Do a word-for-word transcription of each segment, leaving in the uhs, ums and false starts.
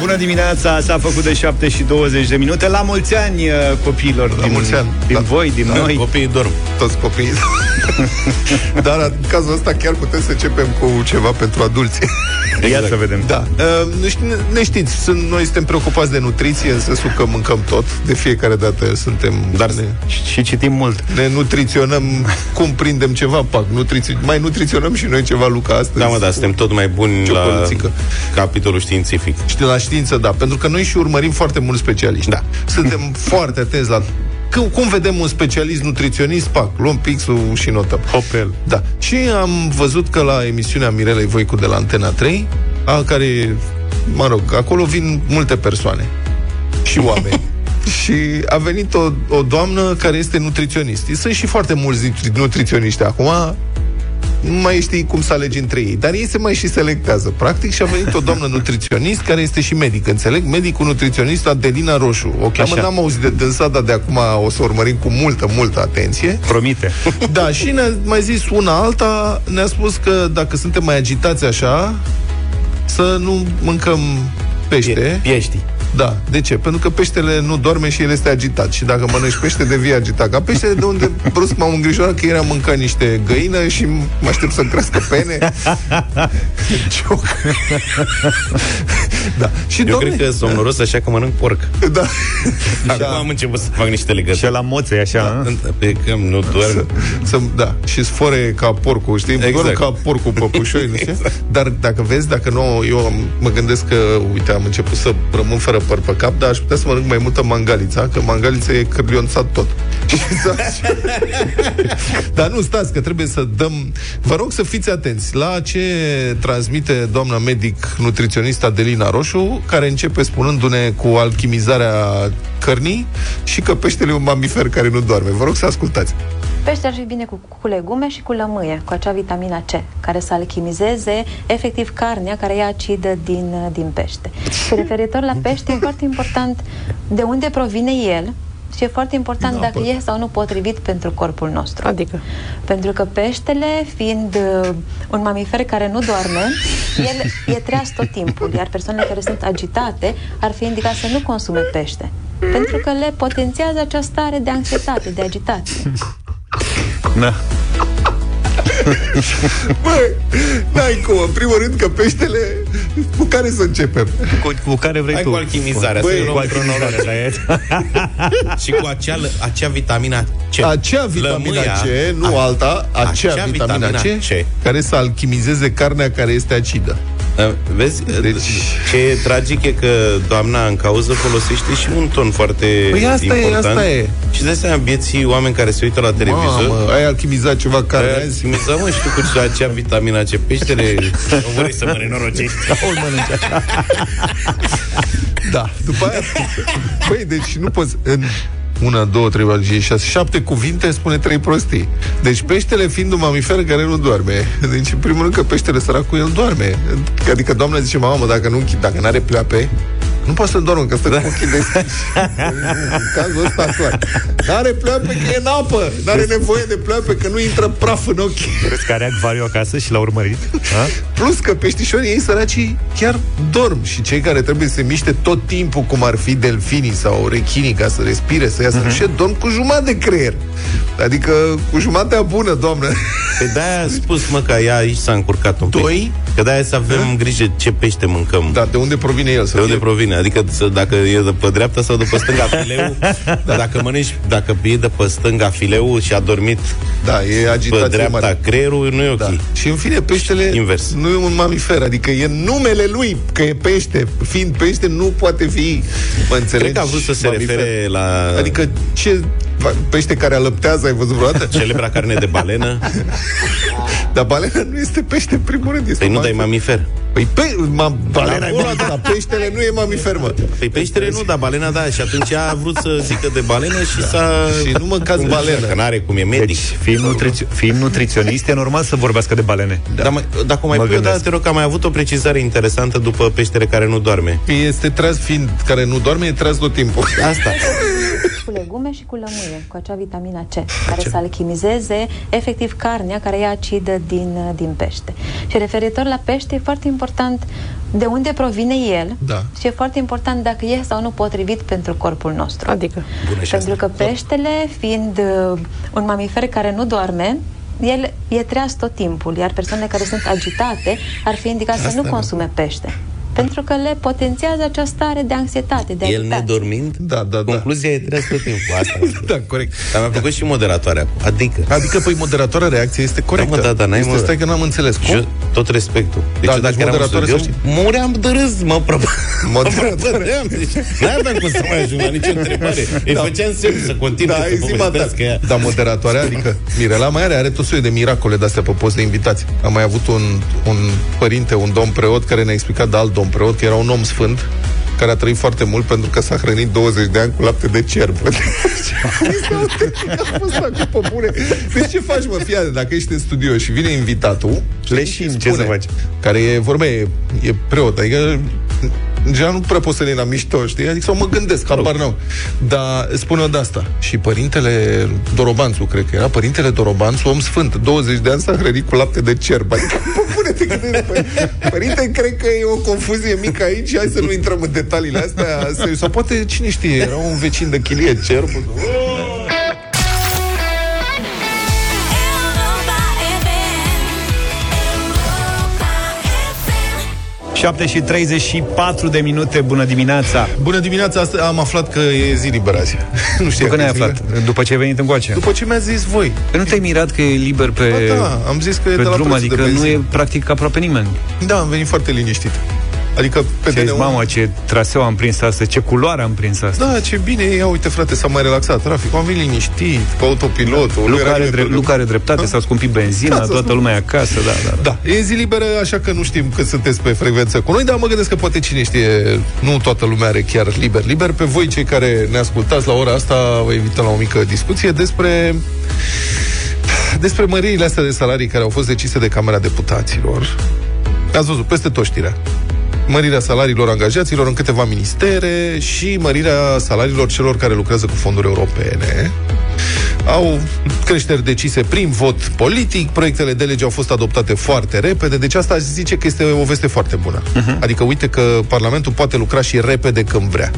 Bună dimineața, s-a făcut de șapte și douăzeci de minute. La mulți ani copiilor. La din, mulți ani din da. voi, din da, noi. Copiii dorm, toți copiii. Dar în cazul ăsta chiar putem să începem cu ceva pentru adulți. Exact. Ia să vedem. Da. Ne știți, sunt, noi suntem preocupați de nutriție, în sensul că mâncăm tot. De fiecare dată suntem. Dar ne, și citim mult. Ne nutriționăm, cum prindem ceva pac, nutriție, mai nutriționăm și noi ceva, Luca, astăzi. Da, mă, da, suntem tot mai buni la capitolul științific. Știi, la știință, da, pentru că noi și urmărim foarte mulți specialiști. Da. Suntem foarte atenți la cum vedem un specialist nutriționist, pac, luăm pixul și notăm. Hopel. Da. Și am văzut că la emisiunea Mirelei Voicu de la Antena trei, a care, mă rog, acolo vin multe persoane și oameni. Și a venit o, o doamnă care este nutriționist. Sunt și foarte mulți nutriționiști acum. Nu mai știi cum să alegi între ei, dar ei se mai și selectează, practic. Și a venit o doamnă nutriționist care este și medic, înțeleg, medicul nutriționist Adelina Roșu. O cheamă, așa. N-am auzit de dânsa, dar de acum o să urmărim cu multă, multă atenție. Promite. Da, și ne-a mai zis una alta, ne-a spus că dacă suntem mai agitați așa, să nu mâncăm pește. Piești. Da, de ce? Pentru că peștele nu dorme și el este agitat. Și dacă mănânci pește, devii agitat. Ca peștele, de unde brusc m-am îngrijorat că ieri am mâncat niște găină și mă aștept să-mi crească pene. Da. Și eu domne... cred că somnoros așa că mănânc porc. Da. Acum da. am început să fac niște legături. Și la moței așa, da. Pe cam nu doarme. Da, și sfore ca porcul, știi? Exact. Doar ca porcul păpușoi, exact. Dar dacă vezi, dacă nu, eu mă gândesc că, uite, am început să rămân fără păr pe cap, dar aș putea să mănânc mai multă mangalița, că mangalița e cârlionțat tot. Dar nu, stați, că trebuie să dăm... Vă rog să fiți atenți la ce transmite doamna medic nutriționist Adelina Roșu, care începe spunându-ne cu alchimizarea cărnii și că peștele e un mamifer care nu doarme. Vă rog să ascultați. Peștele ar fi bine cu, cu legume și cu lămâie, cu acea vitamina C, care să alchimizeze efectiv carnea care e acidă din, din pește. Și referitor la pește, e foarte important de unde provine el și e foarte important no, dacă bă. e sau nu potrivit pentru corpul nostru. Adică? Pentru că peștele, fiind uh, un mamifer care nu doarme, el e treaz tot timpul, iar persoanele care sunt agitate ar fi indicat să nu consume pește, pentru că le potențează această stare de anxietate, de agitație. Na. Băi, n-ai cum, în primul rând că peștele, cu care să începem? Cu, cu care vrei Hai tu? Hai cu alchimizarea, Băi, să luăm cronoloare la ea. Și cu acea, acea vitamina C. Acea vitamina Lămâia, C, nu a, alta, acea, acea vitamina, vitamina C, C, care să alchimizeze carnea care este acidă. Vezi? Deci... Ce tragic e că doamna în cauză folosește și un ton foarte păi asta important. E, asta e. Și de seama vieții oameni care se uită la televizor. Mamă, ai alchimizat ceva care ai alchimizat, mă, știu cu acea vitamina C. Peștele, nu vrei să mă nenorocești. Da, după aia... Păi, deci nu poți... În... Una, două, trei, patru, cinci, șase, șapte cuvinte spune trei prostii. Deci peștele fiind un mamifer care nu doarme. Deci în primul rând că peștele săracul el doarme. Adică doamna zice, mamă, dacă nu dacă n-are pleoape, nu poate să doarmă, că stă da. cu ochii deschiși. În cazul ăsta soare. N-are pleoape că e în apă. N-are nevoie de pleoape că nu intră praf în ochi. Crezi că are acvariu acasă și l-a urmărit? Plus că peștișorii ei săracii chiar dorm. Și cei care trebuie să se miște tot timpul, cum ar fi delfinii sau rechinii, ca să respire, să iasă, uh-huh. dorm cu jumătate de creier. Adică cu jumătatea bună, doamnă. Pe de-aia a spus, mă, că ea aici s-a încurcat un pic. Doi? Că de-aia să avem da? grijă ce pește mâncăm. Da, de unde provine el? Să de fie... unde provine? Adică dacă e de pe dreapta sau de pe stânga fileul. Dar dacă mănânci, dacă e de pe stânga fileul și a dormit, da, e agitație pe dreapta mare. Creierul, nu e ok. Da. Și în fine, peștele invers. Nu e un mamifer, adică e numele lui, că e pește. Fiind pește, nu poate fi, mă înțelegi, cred că a vrut să se mamifer. refere la... Adică ce... Pește care alăptează, ai văzut vreodată? Celebra carne de balenă. Dar balena nu este pește, în primul rând. Păi nu, dar e mamifer. Păi pe, ma, balena e mamifer, dar peștele nu e mamifer, mă. Păi peștele nu, dar balena da. Și atunci a vrut să zică de balenă și da. s-a... Și nu mâncați balenă. Că n-are cum, e medic. Deci, fiind, nutriț... fiind nutriționist, e normal să vorbească de balene. Da. Dar dacă mai pui o dată, te rog, că am mai avut o precizare interesantă după peștele care nu doarme. Este treaz, fiind care nu doarme, e treaz tot timpul. Asta. Cu legume și cu lămâie, cu acea vitamina C, care să alchimizeze efectiv carnea care e acidă din, din pește. Și referitor la pește, e foarte important de unde provine el, da, și e foarte important dacă e sau nu potrivit pentru corpul nostru. Adică, pentru că peștele, fiind un mamifer care nu doarme, el e treaz tot timpul, iar persoanele care sunt agitate ar fi indicat asta să nu consume pește, pentru că le potențează această stare de anxietate, de agitație. El nedormind, da, da, concluzia da. E treaz tot timpul. Asta da, corect. Dar mi-a plăcut da. și moderatoarea. Adică, adică păi moderatoarea reacție este corectă. Da, mă, da, da, este mă... stai că n-am înțeles. Cum? Eu, tot respectul. Deci da, eu, dacă deci eram studio, să... muream de râs, mă proba. Moderatoarea. Deci, n-aveam cum să mai ajung la nicio întrebare. Îi da. făceam semn să continue da, să povestesc da. ea. Dar moderatoarea, adică Mirela mai are, are tot soiul de miracole de-astea pe post de invitați. Am mai avut un, un părinte, un domn preot, care ne-a explicat de alt domn preot, era un om sfânt care a trăit foarte mult pentru că s-a hrănit douăzeci de ani cu lapte de cerb. Deci ce faci, mă, fiade? Dacă ești în studio și vine invitatul, leșim, ce să faci? Care e, vorba e, e preot, adică deja nu prea pot să le la mișto, știi? Adică sau mă gândesc, habar n-am. Dar spune-o de asta. Și părintele Dorobanțu, cred că era, părintele Dorobanțu, om sfânt, douăzeci de ani s-a hrănit cu lapte de cerb. Adică, pune-te gândesc, părinte, cred că e o confuzie mică aici, hai să nu intrăm în detaliile astea. Sau poate, cine știe, era un vecin de chilie, cerbul. șapte și treizeci și patru de minute, bună dimineața! Bună dimineața, asta am aflat că e zi liberă azi. Nu știu că n-ai aflat, liber. După ce ai venit încoace. După ce mi-a zis voi. Că nu te-ai mirat că e liber pe, da, da, am zis că pe e de drum, la adică de nu e practic aproape nimeni. Da, am venit foarte liniștit. Adică pe de mamă, ce traseu am prins asta, ce culoare am prins asta. Da, ce bine, ia uite frate, s-a mai relaxat traficul, am venit liniștit, pe autopilotul. Luca are, drept, Luca are dreptate, s-a scumpit benzina, da, toată lumea e acasă, da, da, da. Da, e zi liberă, așa că nu știm cât sunteți pe frecvență cu noi, dar mă gândesc că poate cine știe, nu toată lumea are chiar liber, liber. Pe voi, cei care ne ascultați la ora asta, vă invităm la o mică discuție despre... despre măririle astea de salarii care au fost decise de Camera Deputaților. Ați văzut, peste tot știrea. Mărirea salariilor angajaților în câteva ministere și mărirea salariilor celor care lucrează cu fonduri europene. Au creșteri decise prin vot politic, proiectele de lege au fost adoptate foarte repede, deci asta aș zice că este o veste foarte bună. Uh-huh. Adică uite că Parlamentul poate lucra și repede când vrea.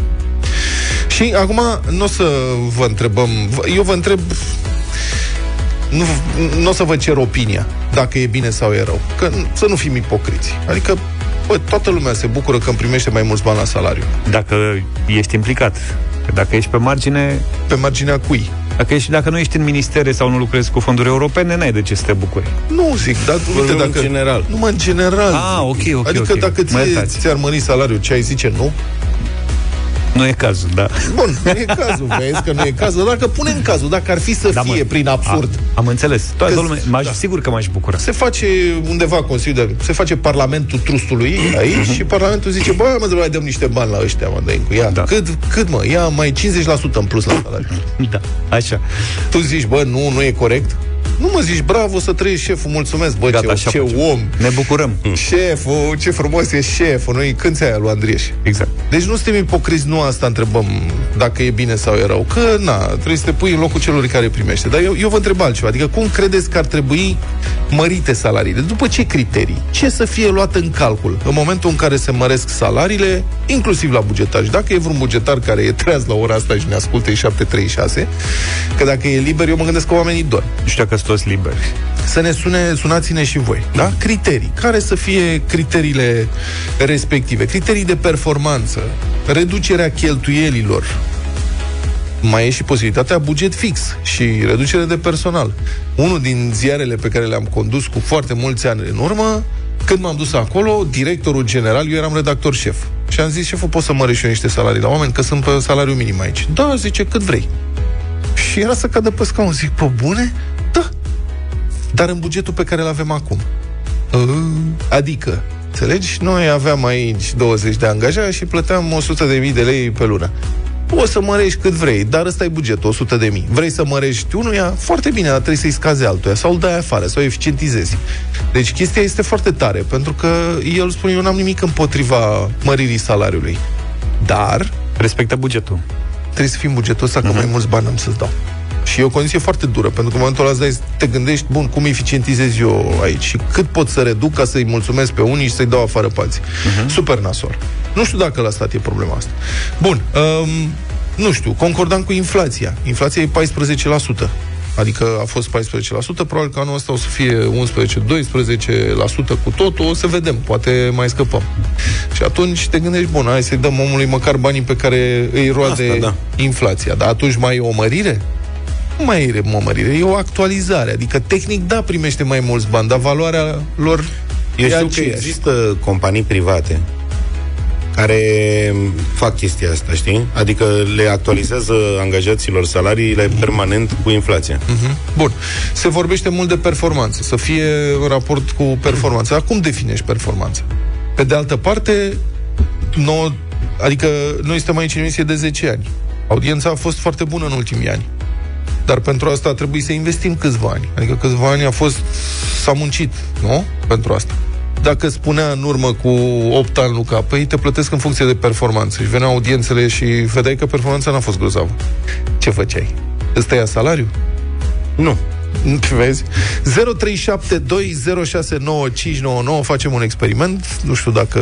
Și acum nu o să vă întrebăm, eu vă întreb... Nu, nu o să vă cer opinia, dacă e bine sau e rău, că să nu fim ipocriți. Adică bă, toată lumea se bucură când primește mai mulți bani la salariu. Dacă ești implicat, dacă ești pe margine... Pe marginea cui? Dacă, ești, dacă nu ești în ministere sau nu lucrezi cu fonduri europene, n-ai de ce să te bucuri. Nu, zic, dar uite, dacă... în general. Numai în general. Ah, ok, ok. Adică okay. Dacă ție, ți-ar mări salariul, ce ai zice, nu? Nu e cazul, da. Bun, nu e cazul, vezi că nu e cazul. Dacă punem cazul, dacă ar fi să da, fie mă, prin absurd. A, am înțeles. Toată că, lumea, m-aș, da. Sigur că m-aș bucura. Se face undeva Consiliul de, se face Parlamentul Trustului aici și Parlamentul zice: "Bă, mă, mai dăm niște bani la ăștia, mă, dă-i cu ea." Da. Cât cât mă, ia mai cincizeci la sută în plus la salariu. Da, așa. Tu zici: "Bă, nu, nu e corect." Nu mă zici, bravo, să trăiești șeful, mulțumesc, bă, gata, ce, ce om. Ne bucurăm. Șeful, ce frumos e șeful, noi când ți-aia lui Andrieș. Exact. Deci nu suntem ipocriți, nu asta întrebăm dacă e bine sau e rău, că na, trebuie să te pui în locul celor care primește. Dar eu, eu vă întreb altceva, adică cum credeți că ar trebui mărite salariile? După ce criterii? Ce să fie luat în calcul în momentul în care se măresc salariile, inclusiv la bugetari? Dacă e vreun bugetar care e treaz la ora asta și ne ascultă, e șapte trei șase, că dacă e liber, eu mă gândesc că oamenii dorm. Nu știu că toți liberi. Să ne sune, sunați-ne și voi, da? Criterii. Care să fie criteriile respective? Criterii de performanță, reducerea cheltuielilor, mai e și posibilitatea buget fix și reducere de personal. Unul din ziarele pe care le-am condus cu foarte mulți ani în urmă, când m-am dus acolo, directorul general, eu eram redactor șef, și am zis: șeful, pot să măresc eu niște salarii la oameni, că sunt pe salariu minim aici. Da, zice, cât vrei. Și era să cadă pe scaun. Zic, pe bune? Da. Dar în bugetul pe care îl avem acum. Adică, înțelegi? Noi aveam aici douăzeci de angajați și plăteam o sută de mii de lei pe lună. Poți să mărești cât vrei, dar ăsta e bugetul, o sută de mii. Vrei să mărești unuia? Foarte bine, dar trebuie să-i scazi altuia, sau îl dai afară, sau eficientizezi. Deci chestia este foarte tare, pentru că el spune: eu n-am nimic împotriva măririi salariului, dar... respectă bugetul. trebuie să fim bugetul ăsta, că mai mulți bani am să-ți dau. Și e o condiție foarte dură, pentru că în momentul ăla te gândești, bun, cum eficientizez eu aici și cât pot să reduc ca să-i mulțumesc pe unii și să-i dau afară pe alții. Uh-huh. Super nasol. Nu știu dacă la stat e problema asta. Bun, um, nu știu, concordam cu inflația. Inflația e paisprezece la sută. Adică a fost paisprezece la sută, probabil că anul ăsta o să fie unsprezece-doisprezece la sută cu totul, o să vedem, poate mai scăpăm. Și atunci te gândești, bun, hai să-i dăm omului măcar banii pe care îi roade asta, da, inflația. Dar atunci mai e o mărire? Nu mai e o mărire, e o actualizare. Adică tehnic, da, primește mai mulți bani, dar valoarea lor Eu e știu aceeași. Că există companii private care fac chestia asta, știi? Adică le actualizează angajaților salariile permanent cu inflația. Mm-hmm. Bun. Se vorbește mult de performanță, să fie în raport cu performanța. Dar cum definești performanța? Pe de altă parte, nouă, adică noi suntem aici în emisie de zece ani. Audiența a fost foarte bună în ultimii ani. Dar pentru asta a trebuit să investim câțiva ani. Adică câțiva ani a fost, s-a muncit, nu? Pentru asta. Dacă spunea în urmă cu opt ani Luca, păi te plătesc în funcție de performanță. Și veneau audiențele și vedeai că performanța n-a fost grozavă. Ce făceai? Îți tăia salariul? Nu. Vezi? zero trei șapte doi zero șase nouă cinci nouă nouă. Facem un experiment. Nu știu dacă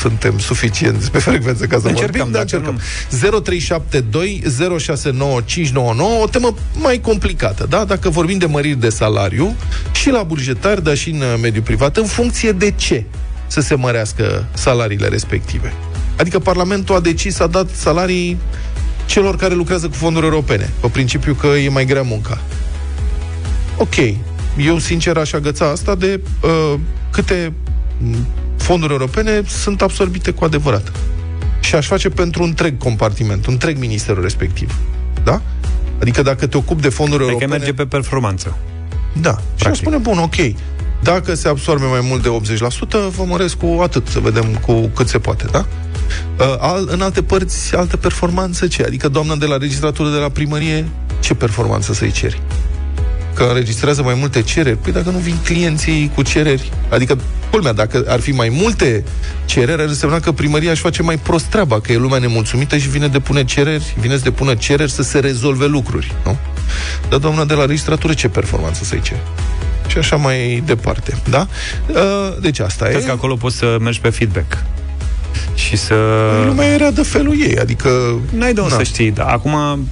suntem suficienți pe frecvență ca să încercăm, dar încercăm. zero trei șapte doi zero șase nouă cinci nouă nouă. O temă mai complicată, da? Dacă vorbim de măriri de salariu și la bugetari, dar și în mediul privat, în funcție de ce să se mărească salariile respective. Adică Parlamentul a decis, a dat salarii celor care lucrează cu fonduri europene, pe principiu că e mai grea munca. Ok, eu sincer aș agăța asta de uh, câte fonduri europene sunt absorbite cu adevărat. Și aș face pentru întreg compartiment, întreg ministerul respectiv. Da? Adică dacă te ocupi de fonduri adică europene... merge pe performanță. Da. Practic. Și aș spune, bun, ok, dacă se absorbe mai mult de optzeci la sută, vă măresc cu atât, să vedem cu cât se poate, da? Uh, al, în alte părți, altă performanță ce? Adică doamna de la registratură, de la primărie, ce performanță să-i ceri? Că înregistrează mai multe cereri. Păi dacă nu vin clienții cu cereri, adică, culmea, dacă ar fi mai multe cereri, ar însemna că primăria își face mai prost treaba, că e lumea nemulțumită și vine depune cereri, vine să depună cereri să se rezolve lucruri, nu? Dar doamna de la registratură ce performanță să-i cere? Și așa mai departe, da? Deci asta Cresc e. Că acolo poți să mergi pe feedback și să... Lumea era de felul ei, adică... N-ai de unde să știi, dar acum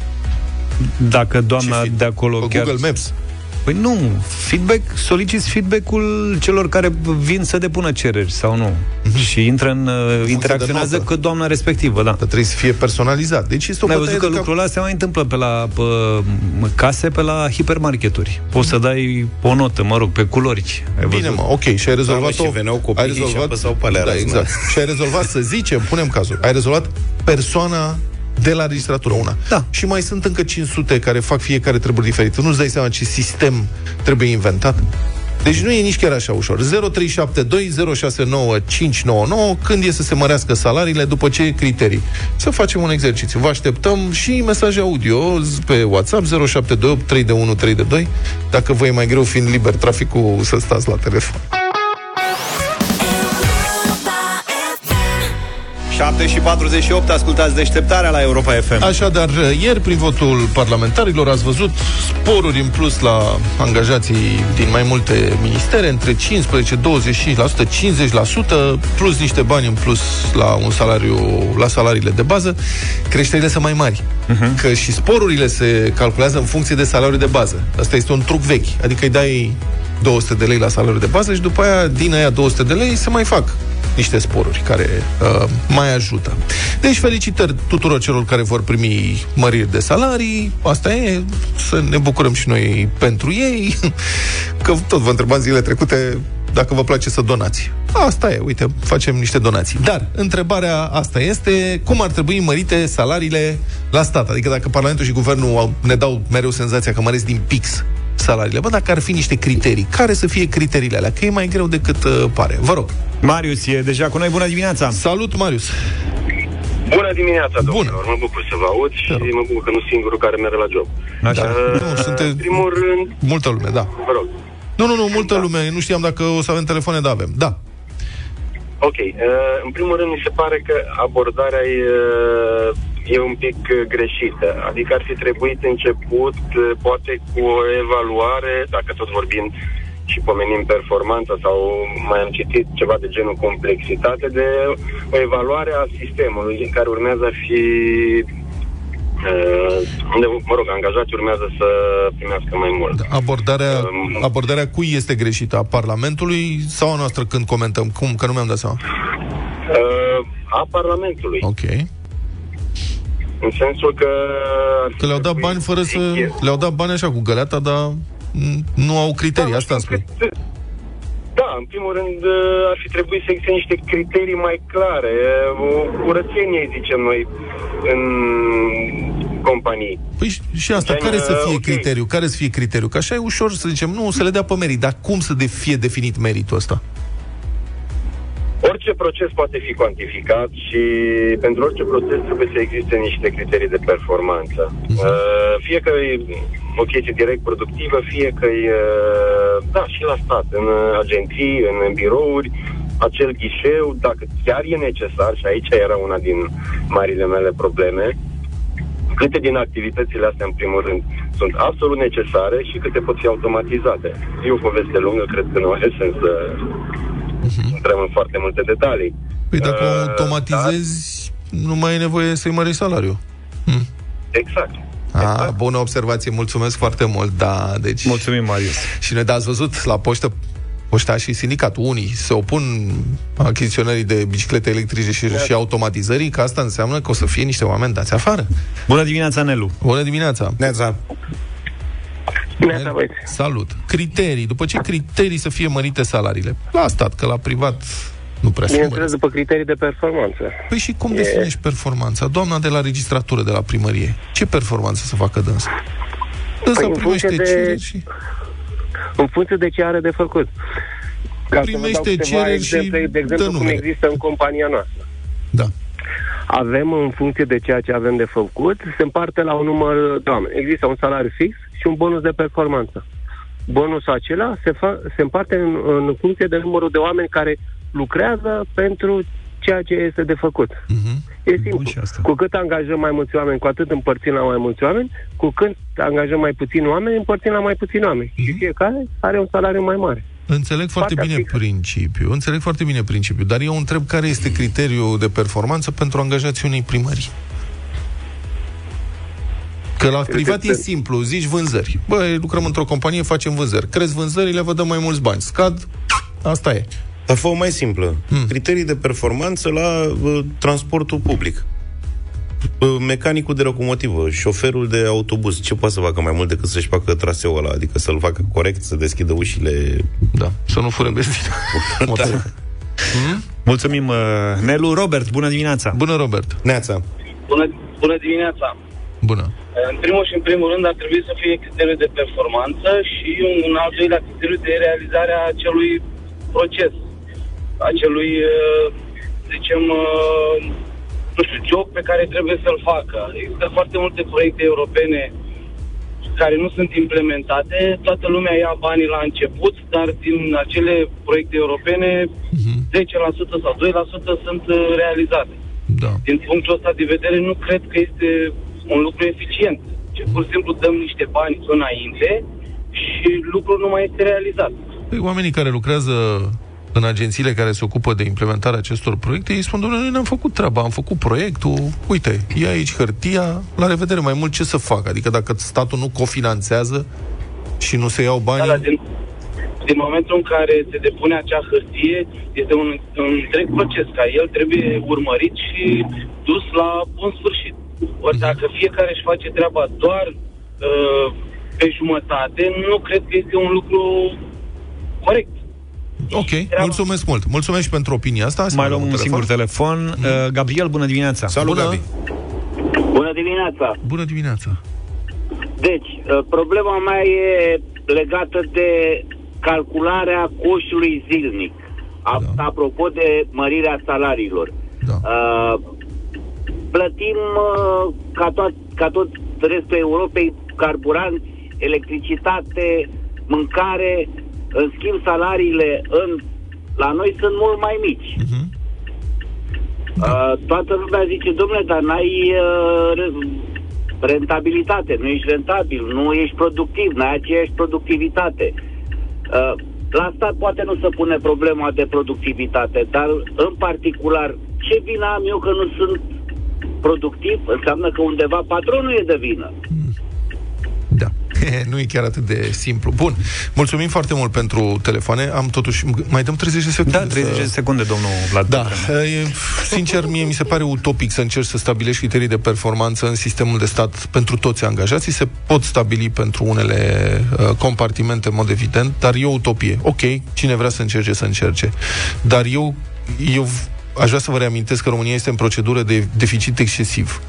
dacă doamna de acolo chiar... Google Maps. Păi nu, feedback, soliciți feedback-ul celor care vin să depună cereri sau nu. Mm-hmm. Și intră în, interacționează cu doamna respectivă, da. Că trebuie să fie personalizat. Deci este o bătaie. Ai văzut că lucrul ăla se mai întâmplă pe la pe, case, pe la hipermarketuri. Poți să dai o notă, mă rog, pe culori. Ai văzut? Bine, mă, ok, și ai rezolvat o... Ai rezolvat... Și da, exact. Și ai rezolvat, să zicem, punem cazul, ai rezolvat persoana de la registratură, una. Da. Și mai sunt încă cinci sute care fac fiecare treburi diferite. Nu-ți dai seama ce sistem trebuie inventat? Deci nu e nici chiar așa ușor. zero trei șapte doi zero șase nouă cinci nouă nouă. Când e să se mărească salariile? După ce criterii? Să facem un exercițiu. Vă așteptăm și mesaje audio pe WhatsApp zero șapte doi opt trei unu trei doi. Dacă vă e mai greu fiind liber traficul să stați la telefon. șapte și patruzeci și opt, ascultați Deșteptarea la Europa F M. Așadar, ieri, prin votul parlamentarilor, ați văzut sporuri în plus la angajații din mai multe ministere, între cincisprezece douăzeci și cinci la sută, cincizeci la sută, plus niște bani în plus la un salariu, la salariile de bază, creșterile sunt mai mari. Uh-huh. Că și sporurile se calculează în funcție de salariul de bază. Asta este un truc vechi, adică îi dai două sute de lei la salariul de bază și după aia, din aia două sute de lei, se mai fac niște sporuri care uh, mai ajută. Deci felicitări tuturor celor care vor primi măriri de salarii. Asta e, să ne bucurăm și noi pentru ei. Că tot vă întrebam zilele trecute dacă vă place să donați. Asta e, uite, facem niște donații. Dar întrebarea asta este cum ar trebui mărite salariile la stat. Adică dacă Parlamentul și Guvernul ne dau mereu senzația că măresc din pix salariile. Bă, dacă ar fi niște criterii, care să fie criteriile alea? Că e mai greu decât uh, pare. Vă rog. Marius e deja cu noi. Bună dimineața! Salut, Marius! Bună dimineața, domnilor! Mă bucur să vă aud și da, mă bucur că nu singurul care merge la job. Așa. Uh, nu, sunteți... Primul rând... Multă lume, da. Vă rog. Nu, nu, nu, multă da. lume. Nu știam dacă o să avem telefoane, dar avem. Da. Ok. Uh, în primul rând, mi se pare că abordarea e... Uh... e un pic greșită. Adică ar fi trebuit început poate cu o evaluare, dacă tot vorbim și pomenim performanța sau mai am citit ceva de genul complexitate, de o evaluare a sistemului care urmează a fi unde, mă rog, angajații urmează să primească mai mult. Abordarea, um, abordarea cui este greșită? A Parlamentului sau a noastră când comentăm? Cum? Că nu mi-am dat seama. A Parlamentului. Ok. În sensul că... Că le-au dat bani fără să... Le-au dat bani așa cu găleata, dar nu au criterii, da, asta îmi spui. Da, în primul rând ar fi trebuit să existe niște criterii mai clare, o curățenie, zicem noi, în companii. Păi și asta, gen, care să fie okay. criteriu? Care să fie criteriu? Că așa e ușor să zicem, nu, să le dea pe merit, dar cum să de fie definit meritul ăsta? Orice proces poate fi cuantificat și pentru orice proces trebuie să existe niște criterii de performanță. Uh-huh. Fie că e o chestie direct productivă, fie că e, da, și la stat, în agenții, în birouri, acel ghișeu, dacă chiar e necesar, și aici era una din marile mele probleme, câte din activitățile astea, în primul rând, sunt absolut necesare și câte pot fi automatizate. E o poveste lungă, cred că nu are sens să... Uh-huh. Intrăm în foarte multe detalii. Păi dacă uh, automatizezi, da, nu mai e nevoie să-i mărești salariul. hmm. Exact. Ah, exact. Bună observație, mulțumesc foarte mult, da, deci... Mulțumim, Marius. Și noi, da, ați văzut, la poștă poștașii, sindicatul, unii se opun achiziționării de biciclete electrice și, și automatizării, că asta înseamnă că o să fie niște oameni dați afară. Bună dimineața, Nelu. Bună dimineața. Neața. Salut. Criterii. După ce criterii să fie mărite salariile? La stat, că la privat nu prea se mărit. Bineînțeles, după criterii de performanță. Păi și cum e... definești performanța? Doamna de la registratură, de la primărie, ce performanță să facă dânsă? Dânsă păi primește de... cereri și... În funcție de ce are de făcut. Ca primește cereri și... De, de exemplu, cum există în compania noastră. Da. Avem, în funcție de ceea ce avem de făcut, se împarte la un număr de oameni. Există un salariu fix și un bonus de performanță. Bonusul acela se, fa- se împarte în, în funcție de numărul de oameni care lucrează pentru ceea ce este de făcut. Mm-hmm. E simplu. Cu cât angajăm mai mulți oameni, cu atât împărțim la mai mulți oameni, cu cât angajăm mai puțini oameni, împărțim la mai puțini oameni. Mm-hmm. Și fiecare are un salariu mai mare. Înțeleg foarte Partea bine fixă. principiul, înțeleg foarte bine principiul, dar eu întreb care este criteriul de performanță pentru angajații unei primării. Că la privat e simplu, zici vânzări. Băi, lucrăm într-o companie, facem vânzări. Crezi vânzările, vă dăm mai mulți bani. Scad, asta e. Dar fă-o mai simplă. Hmm. Criterii de performanță la uh, transportul public. Uh, mecanicul de locomotivă, șoferul de autobuz, ce poate să facă mai mult decât să-și facă traseul ăla? Adică să-l facă corect, să deschidă ușile... Da, să nu fure benzină. Da. hmm? Mulțumim, uh, Nelu. Robert, bună dimineața. Bună, Robert. Neața. Bună, bună dimineața. Bună. În primul și în primul rând ar trebui să fie criteriul de performanță și un, un al doilea criteriu de realizare a acelui proces, acelui, zicem, nu știu, job pe care trebuie să-l facă. Există foarte multe proiecte europene care nu sunt implementate, toată lumea ia banii la început, dar din acele proiecte europene, uh-huh. zece la sută sau doi la sută sunt realizate. Da. Din punctul ăsta de vedere, nu cred că este... un lucru eficient. Ce pur și simplu dăm niște bani înainte și lucrul nu mai este realizat. Păi, oamenii care lucrează în agențiile care se ocupă de implementarea acestor proiecte, ei spun, domnule, noi n-am făcut treaba, am făcut proiectul, uite, ia aici hârtia, la revedere, mai mult ce să fac? Adică dacă statul nu cofinanțează și nu se iau bani... Da, din, din momentul în care se depune acea hârtie, este un, un întreg proces, ca el trebuie urmărit și dus la bun sfârșit. Ori dacă fiecare își face treaba doar uh, pe jumătate, nu cred că este un lucru corect. Ok, treaba... mulțumesc mult. Mulțumesc și pentru opinia asta. Azi mai luăm un telefon. singur telefon. Mm. Uh, Gabriel, bună dimineața. Salut, bună. Gabi. Bună dimineața. Bună dimineața. Deci, uh, problema mea e legată de calcularea coșului zilnic. A, da. Apropo de mărirea salariilor. Da. Uh, Plătim, uh, ca, tot, ca tot restul Europei, carburanți, electricitate, mâncare. În schimb, salariile în, la noi sunt mult mai mici. Uh-huh. Da. Toată lumea zice, dom'le, dar n-ai rentabilitate, nu ești rentabil, nu ești productiv, n-ai aceeași productivitate. La stat poate nu se pune problema de productivitate, dar în particular, ce vină am eu că nu sunt productiv? Înseamnă că undeva patronul e de vină. Da. Nu e chiar atât de simplu. Bun, mulțumim foarte mult pentru telefoane. Am totuși... Mai dăm treizeci de secunde? Da, treizeci de secunde, domnul Vlad. Da. Sincer, mie mi se pare utopic să încerci să stabilești criterii de performanță în sistemul de stat pentru toți angajații. Se pot stabili pentru unele uh, compartimente, în mod evident, dar e o utopie. Ok, cine vrea să încerce, să încerce. Dar eu, eu aș vrea să vă reamintesc că România este în procedură de deficit excesiv,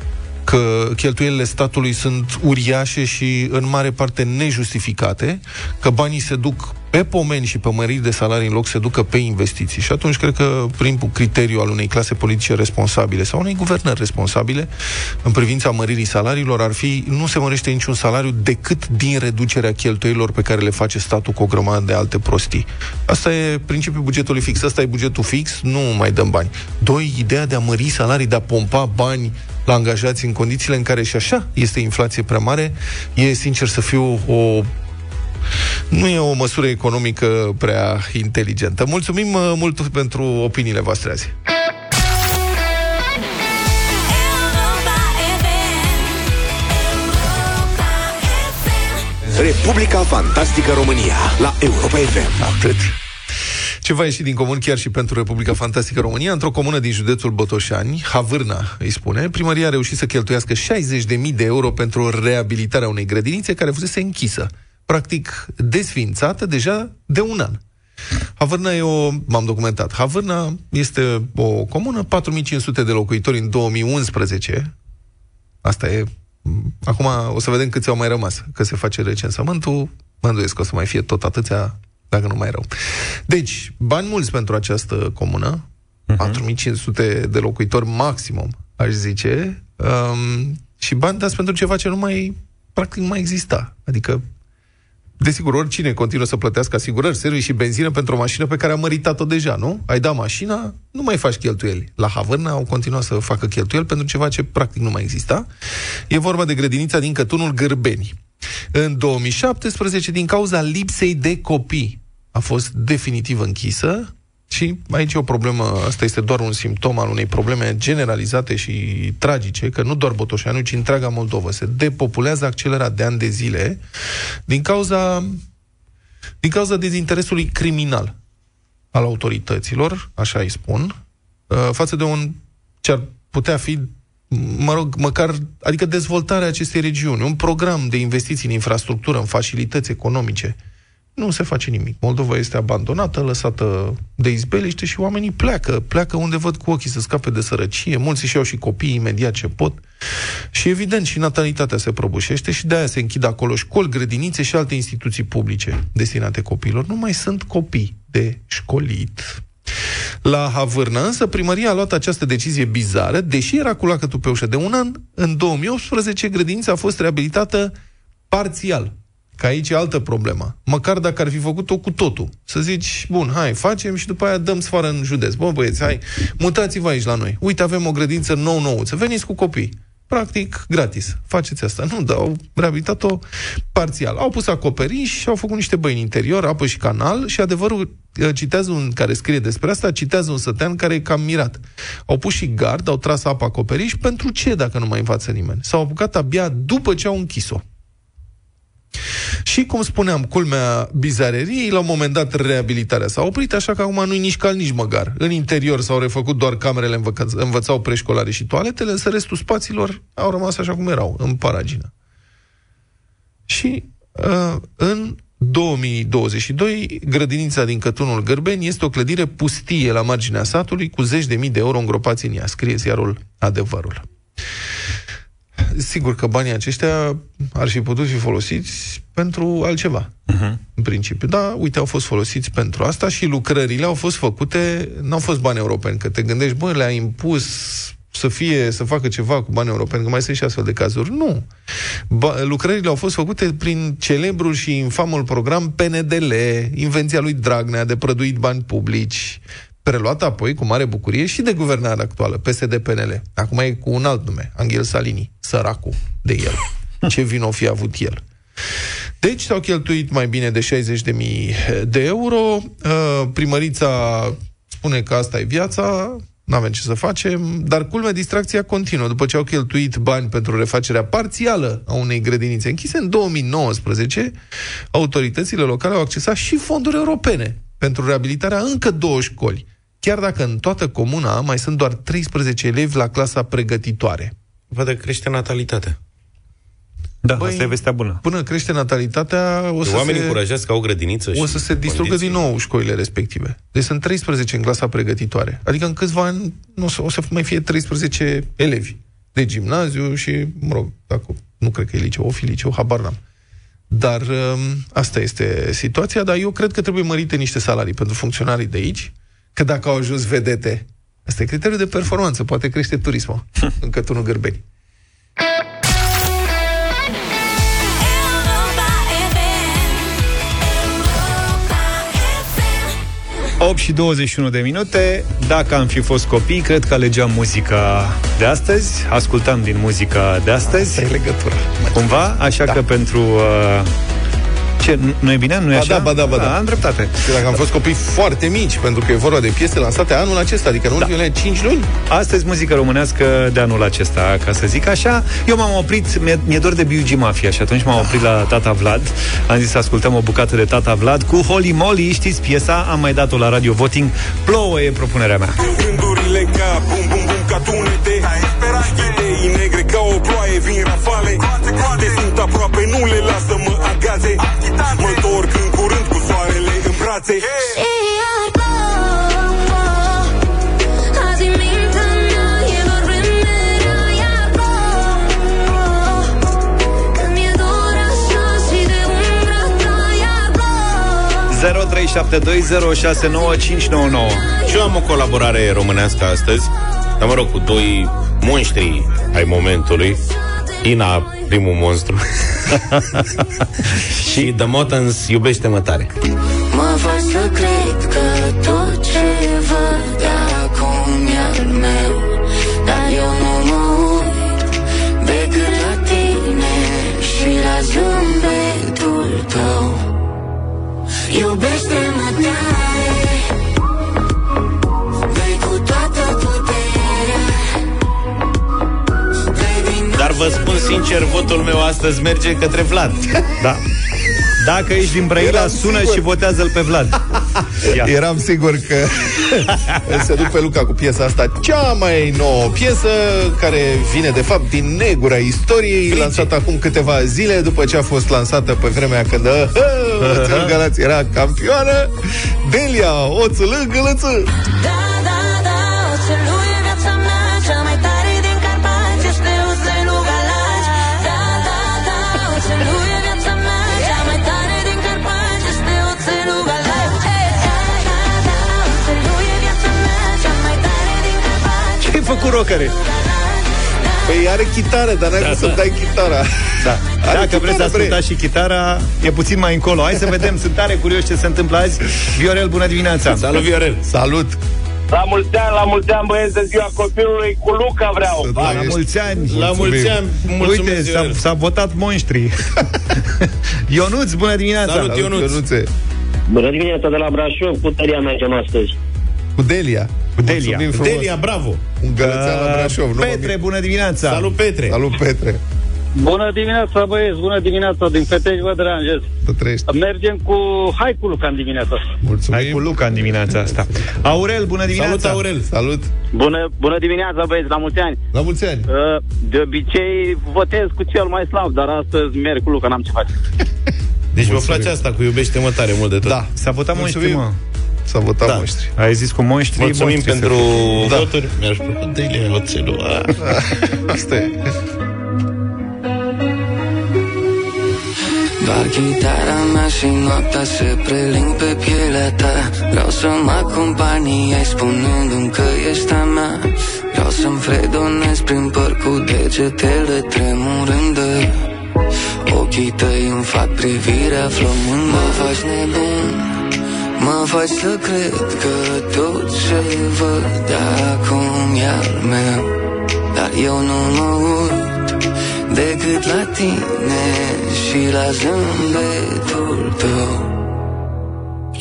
că cheltuielile statului sunt uriașe și în mare parte nejustificate, că banii se duc pe pomeni și pe măriri de salarii în loc se ducă pe investiții. Și atunci cred că prin criteriul al unei clase politice responsabile sau unei guvernări responsabile în privința măririi salariilor ar fi: nu se mărește niciun salariu decât din reducerea cheltuielilor pe care le face statul cu o grămadă de alte prostii. Asta e principiul bugetului fix, asta e bugetul fix, nu mai dăm bani. Doi, ideea de a mări salarii, de a pompa bani la angajați în condițiile în care și așa este inflație prea mare, e, sincer să fiu, o... nu e o măsură economică prea inteligentă. Mulțumim mult pentru opiniile voastre azi. Republica Fantastică România la Europa F M. Atât. Ceva ieșit din comun chiar și pentru Republica Fantastică România. Într-o comună din județul Botoșani, Havârna îi spune, primăria a reușit să cheltuiască șaizeci de mii de euro pentru reabilitarea unei grădinițe care fusese închisă, practic desfințată deja de un an. Havârna e o... m-am documentat. Havârna este o comună, patru mii cinci sute de locuitori în două mii unsprezece. Asta e... Acum o să vedem câți au mai rămas, că se face recensământul. Mă îndoiesc că o să mai fie tot atâția, dacă nu mai rău. Deci, bani mulți pentru această comună, patru mii cinci sute de locuitori maximum, aș zice, um, și bani dați pentru ceva ce nu mai... practic nu mai exista. Adică, desigur, oricine continuă să plătească asigurări, servicii și benzină pentru o mașină pe care a măritat-o deja, nu? Ai dat mașina, nu mai faci cheltuieli. La Havârna au continuat să facă cheltuieli pentru ceva ce practic nu mai exista. E vorba de grădinița din Cătunul Gârbeni. În două mii șaptesprezece, din cauza lipsei de copii, a fost definitiv închisă și aici e o problemă, asta este doar un simptom al unei probleme generalizate și tragice, că nu doar Botoșanu, ci întreaga Moldova se depopulează accelerat de ani de zile din cauza din cauza dezinteresului criminal al autorităților, așa îi spun, față de un ce ar putea fi, mă rog, măcar, adică dezvoltarea acestei regiuni, un program de investiții în infrastructură, în facilități economice. Nu se face nimic. Moldova este abandonată, lăsată de izbeliște și oamenii pleacă. Pleacă unde văd cu ochii să scape de sărăcie. Mulți își iau și copiii imediat ce pot. Și evident și natalitatea se prăbușește și de aia se închid acolo școli, grădinițe și alte instituții publice destinate copiilor. Nu mai sunt copii de școlit. La Havârna, însă, primăria a luat această decizie bizară, deși era cu lacătul pe ușă de un an. În două mii optsprezece, grădinița a fost reabilitată parțial. Că aici e altă problemă. Măcar dacă ar fi făcut-o cu totul. Să zici, bun, hai, facem și după aia dăm sfară în județ. Bă, băieți, hai, mutați-vă aici la noi. Uite, avem o grădință nou-nouță. Veniți cu copii. Practic, gratis. Faceți asta. Nu, dar au reabilitat-o parțial. Au pus acoperiș, au făcut niște băi în interior, apă și canal și adevărul, citează un care scrie despre asta, citează un sătean care e cam mirat. Au pus și gard, au tras apa acoperiș. Pentru ce, dacă nu mai învață nimeni? S-au apucat abia după ce au închis-o. Și, cum spuneam, culmea bizareriei, la un moment dat reabilitarea s-a oprit, așa că acum nu-i nici cal, nici măgar. În interior s-au refăcut doar camerele învăț- învățau preșcolare și toaletele, însă restul spațiilor au rămas așa cum erau, în paragină. Și uh, în două mii douăzeci și doi, grădinița din Cătunul Gârbeni este o clădire pustie la marginea satului, cu zeci de mii de euro îngropați în ea, scrie ziarul Adevărul. Sigur că banii aceștia ar fi putut fi folosiți pentru altceva, uh-huh. în principiu. Dar, uite, au fost folosiți pentru asta și lucrările au fost făcute, n-au fost bani europeni, că te gândești, bă, le-a impus să fie, să facă ceva cu bani europeni, că mai sunt și astfel de cazuri. Nu. Ba, lucrările au fost făcute prin celebrul și infamul program P N D L, invenția lui Dragnea de prăduit bani publici, preluată apoi cu mare bucurie și de guvernarea actuală, P S D P N L. Acum e cu un alt nume, Anghel Salini, săracul de el. Ce vino fi avut el? Deci s-au cheltuit mai bine de șaizeci de mii de euro. Primărița spune că asta e viața, n-avem ce să facem, dar culmea, distracția continuă. După ce au cheltuit bani pentru refacerea parțială a unei grădinițe închise, în două mii nouăsprezece autoritățile locale au accesat și fonduri europene pentru reabilitarea încă două școli, chiar dacă în toată comuna mai sunt doar treisprezece elevi la clasa pregătitoare. Văd, crește natalitatea. Da, băi, asta e vestea bună. Până crește natalitatea, o să oamenii se... încurajează că au grădiniță și o să se distrugă din nou școlile respective. Deci sunt treisprezece în clasa pregătitoare. Adică în câțiva ani nu o, să, o să mai fie treisprezece elevi de gimnaziu și, mă rog, dacă nu cred că e liceu, o fi liceu, habar n-am. Dar asta este situația, dar eu cred că trebuie mărite niște salarii pentru funcționarii de aici, că dacă au ajuns vedete, asta e criteriul de performanță, poate crește turismul, încă tu nu gârbeni. opt și douăzeci și unu de minute. Dacă am fi fost copii, cred că alegeam muzica de astăzi. Ascultam din muzica de astăzi. Asta e legătura. Cumva, așa da. Că pentru... Uh, ce, nu e bine? Nu e ba așa? Da, ba da, ba da. da. Am dreptate. Și dacă am fost copii foarte mici, pentru că e vorba de piese lansate anul acesta, adică în ultimele da. cinci luni. Astăzi muzică românească de anul acesta, ca să zic așa. Eu m-am oprit, mi-e, mi-e dor de B U G Mafia și atunci m-am oprit la Tata Vlad. Am zis să ascultăm o bucată de Tata Vlad cu Holy Moly, știți piesa, am mai dat-o la Radio Voting. Plouă e propunerea mea. Gândurile ca bum bum bum ca tunete, chinei negre ca o ploaie, vin rafale, coate sunt aproape, nu le lasă-mă agaze. Mă întorc în curând cu soarele în brațe. Și iar plouă, azi mintea mea e doar vremea. Iar plouă, când mi-e dor așa și de umbra ta. Iar plouă. zero trei șapte doi zero șase nouă cinci nouă nouă. Și eu am o colaborare românească astăzi, dar mă rog, cu doi monștri ai momentului. Ina, primul monstru. Și The Motans, Iubește-mă tare. Mă faci să cred că tot ce văd acum e al meu, dar eu nu mă uit decât la tine și la zâmbetul tău. Iubește-mă tare. Dar vă spun sincer, votul meu astăzi merge către Vlad. Da. Dacă ești din Brăila, sună sigur și votează-l pe Vlad. Ia. Eram sigur că se duc pe Luca cu piesa asta, cea mai nouă piesă, care vine de fapt din negura istoriei, Frici. lansată acum câteva zile, după ce a fost lansată pe vremea când Oțul Galați era campioană. Delia, Oțul Gălăță. Cu rockere. Păi are chitară, dar n-ai da, să da. dai chitara. Da. Are Dacă chitară, vreți să ascultați și chitara, e puțin mai încolo. Hai să vedem, sunt tare curioși ce se întâmplă azi. Viorel, bună dimineața. Salut, Viorel. Salut. La mulți ani, la mulți ani, băieți, de ziua copilului cu Luca vreau. Da, la mulți ani. La mulți ani. Mulțumim. Uite, s-a, s-a votat monștrii. Ionuț, bună dimineața. Salut, Salut Ionuț. Ionuțe. Bună dimineața de la Brașov, puterea mergem astăzi. Cu Delia. Delia. Delia, bravo. Un gălățean la Brașov. Petre, bună dimineața. Salut, Petre. Salut, Petre. Bună dimineața, băieți. Bună dimineața din Petești, vă deranjez. Mergem cu Hai cu Luca în dimineața asta. Mulțumim. Hai cu Luca în dimineața asta. Aurel, bună dimineața. Salut, Aurel. Salut. Bună, bună dimineața, băieți. La mulți ani. La mulți ani. De obicei votez cu cel mai slab, dar astăzi merg cu Luca, n-am ce face. Deci vă place asta cu Iubește-mă tare mult de tot. Da. S-a votat monștrii, mă. S-a votat da. monștri. Ai zis cu monștri. Mulțumim monștri pentru da. voturi. Mi-aș plăcut Delia Oțelul. Asta e. Doar chitara mea și noaptea se preling pe pielea ta. Vreau să mă acompaniai spunându-mi că ești a mea. Vreau să-mi fredonez prin păr cu degetele tremurândă. Ochii tăi îmi fac privirea flămândă. Mă faci nebun, Mă faci să cred că tot ce văd acum e al meu, dar eu nu mă uit decât la tine și la zâmbetul tău.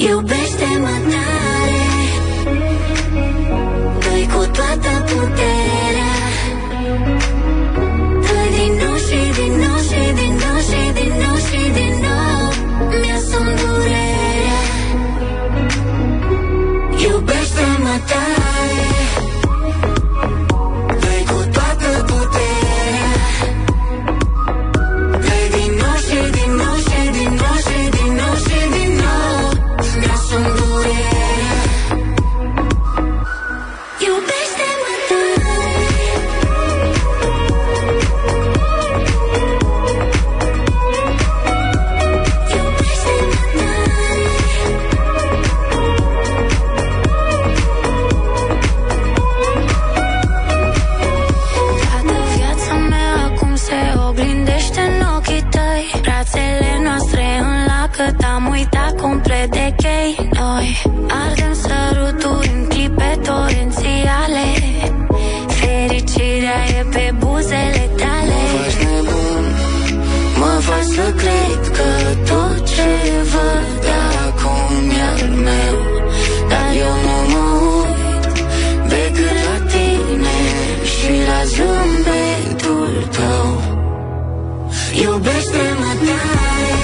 Iubește-mă tare, dă-i cu toată puterea, dă din nou și din nou și din nou și din nou și din nou, mi-asum durerea. Iubește-mă tare, dă-i cu toată puterea, dă din nou și din nou și din nou și din nou și din nou, mi-asum durerea. Iubește-mă tare, iubește-mă tare, toată viața mea acum se oglindește în ochii tăi, brațele noastre în lacăt, am uitat complet de chei. Noi ardem săruturi în clipe torențiale, fericirea e pe buzele tale. Mă faci nebun, mă faci să cred că tot ce văd acum e al meu, dar eu nu mă uit decât la tine și la zâmbetul tău. Iubește-mă tare,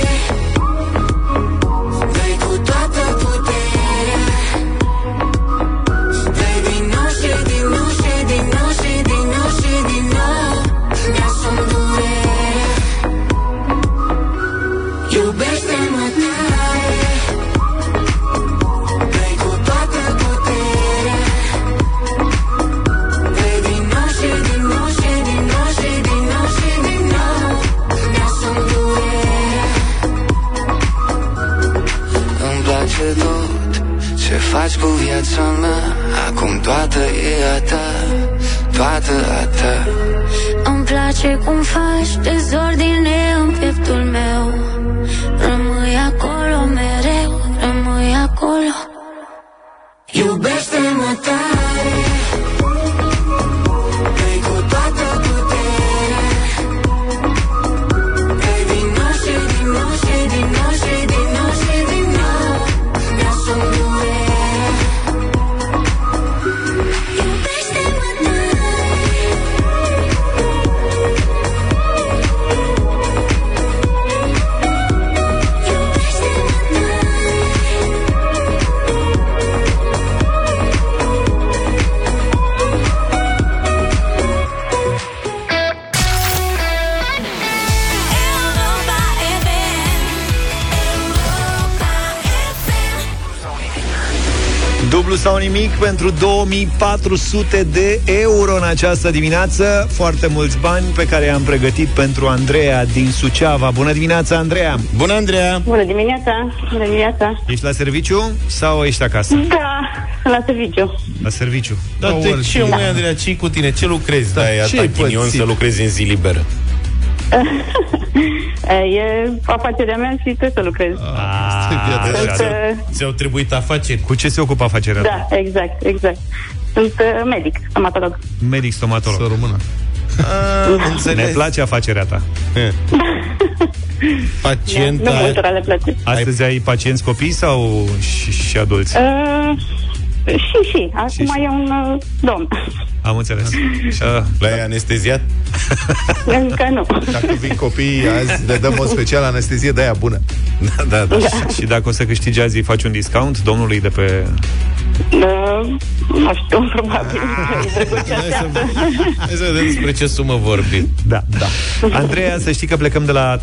ce faci cu viața mea? Acum toată e a ta, toată a ta. Îmi place cum faci dezordine în pieptul meu, rămâi acolo mereu, rămâi acolo. Iubește-mă tare, dă-i cu toată puterea, dă-i din nou și din nou și din nou și din nou și din nou, mi-asum durerea. Iubește-mă tare, iubește-mă tare, Europa F M. Dublu sau nimic pentru două mii patru sute de euro în această dimineață. Foarte mulți bani pe care i-am pregătit pentru Andreea din Suceava. Bună dimineața, Andreea! Bună, Andreea! Bună dimineața! Bună dimineața! Ești la serviciu sau ești acasă? Da, la serviciu. La serviciu. Dar Dar de ce, măi, Andreea, ce-i cu tine? Ce lucrezi? Da, Da, e ce-i atât ghinion pățit? să lucrezi în zi liberă. E afacerea mea și trebuie să lucrez. Ah, Sunt, așa. uh, Ți-au trebuit afaceri. Cu ce se ocupă afacerea? Da, exact, exact. Sunt uh, medic, stomatolog. Medic, stomatolog. Să română. Ah, înțeles. Ne place afacerea ta. Pacienta... Nu multora le place. Astăzi ai pacienți copii sau și, și adulți? Uh, și, și. Acum și, e un uh, domn. Am înțeles. L-ai anesteziat? Încă nu. Dacă vin copiii azi, le dăm o special anestezie de aia bună. Da, da, da. da. Și dacă o să câștigi azi, faci un discount domnului de pe... Da, nu știu, probabil. Hai să vedem despre ce sumă vorbim. Da, da. Andreea, să știi că plecăm de la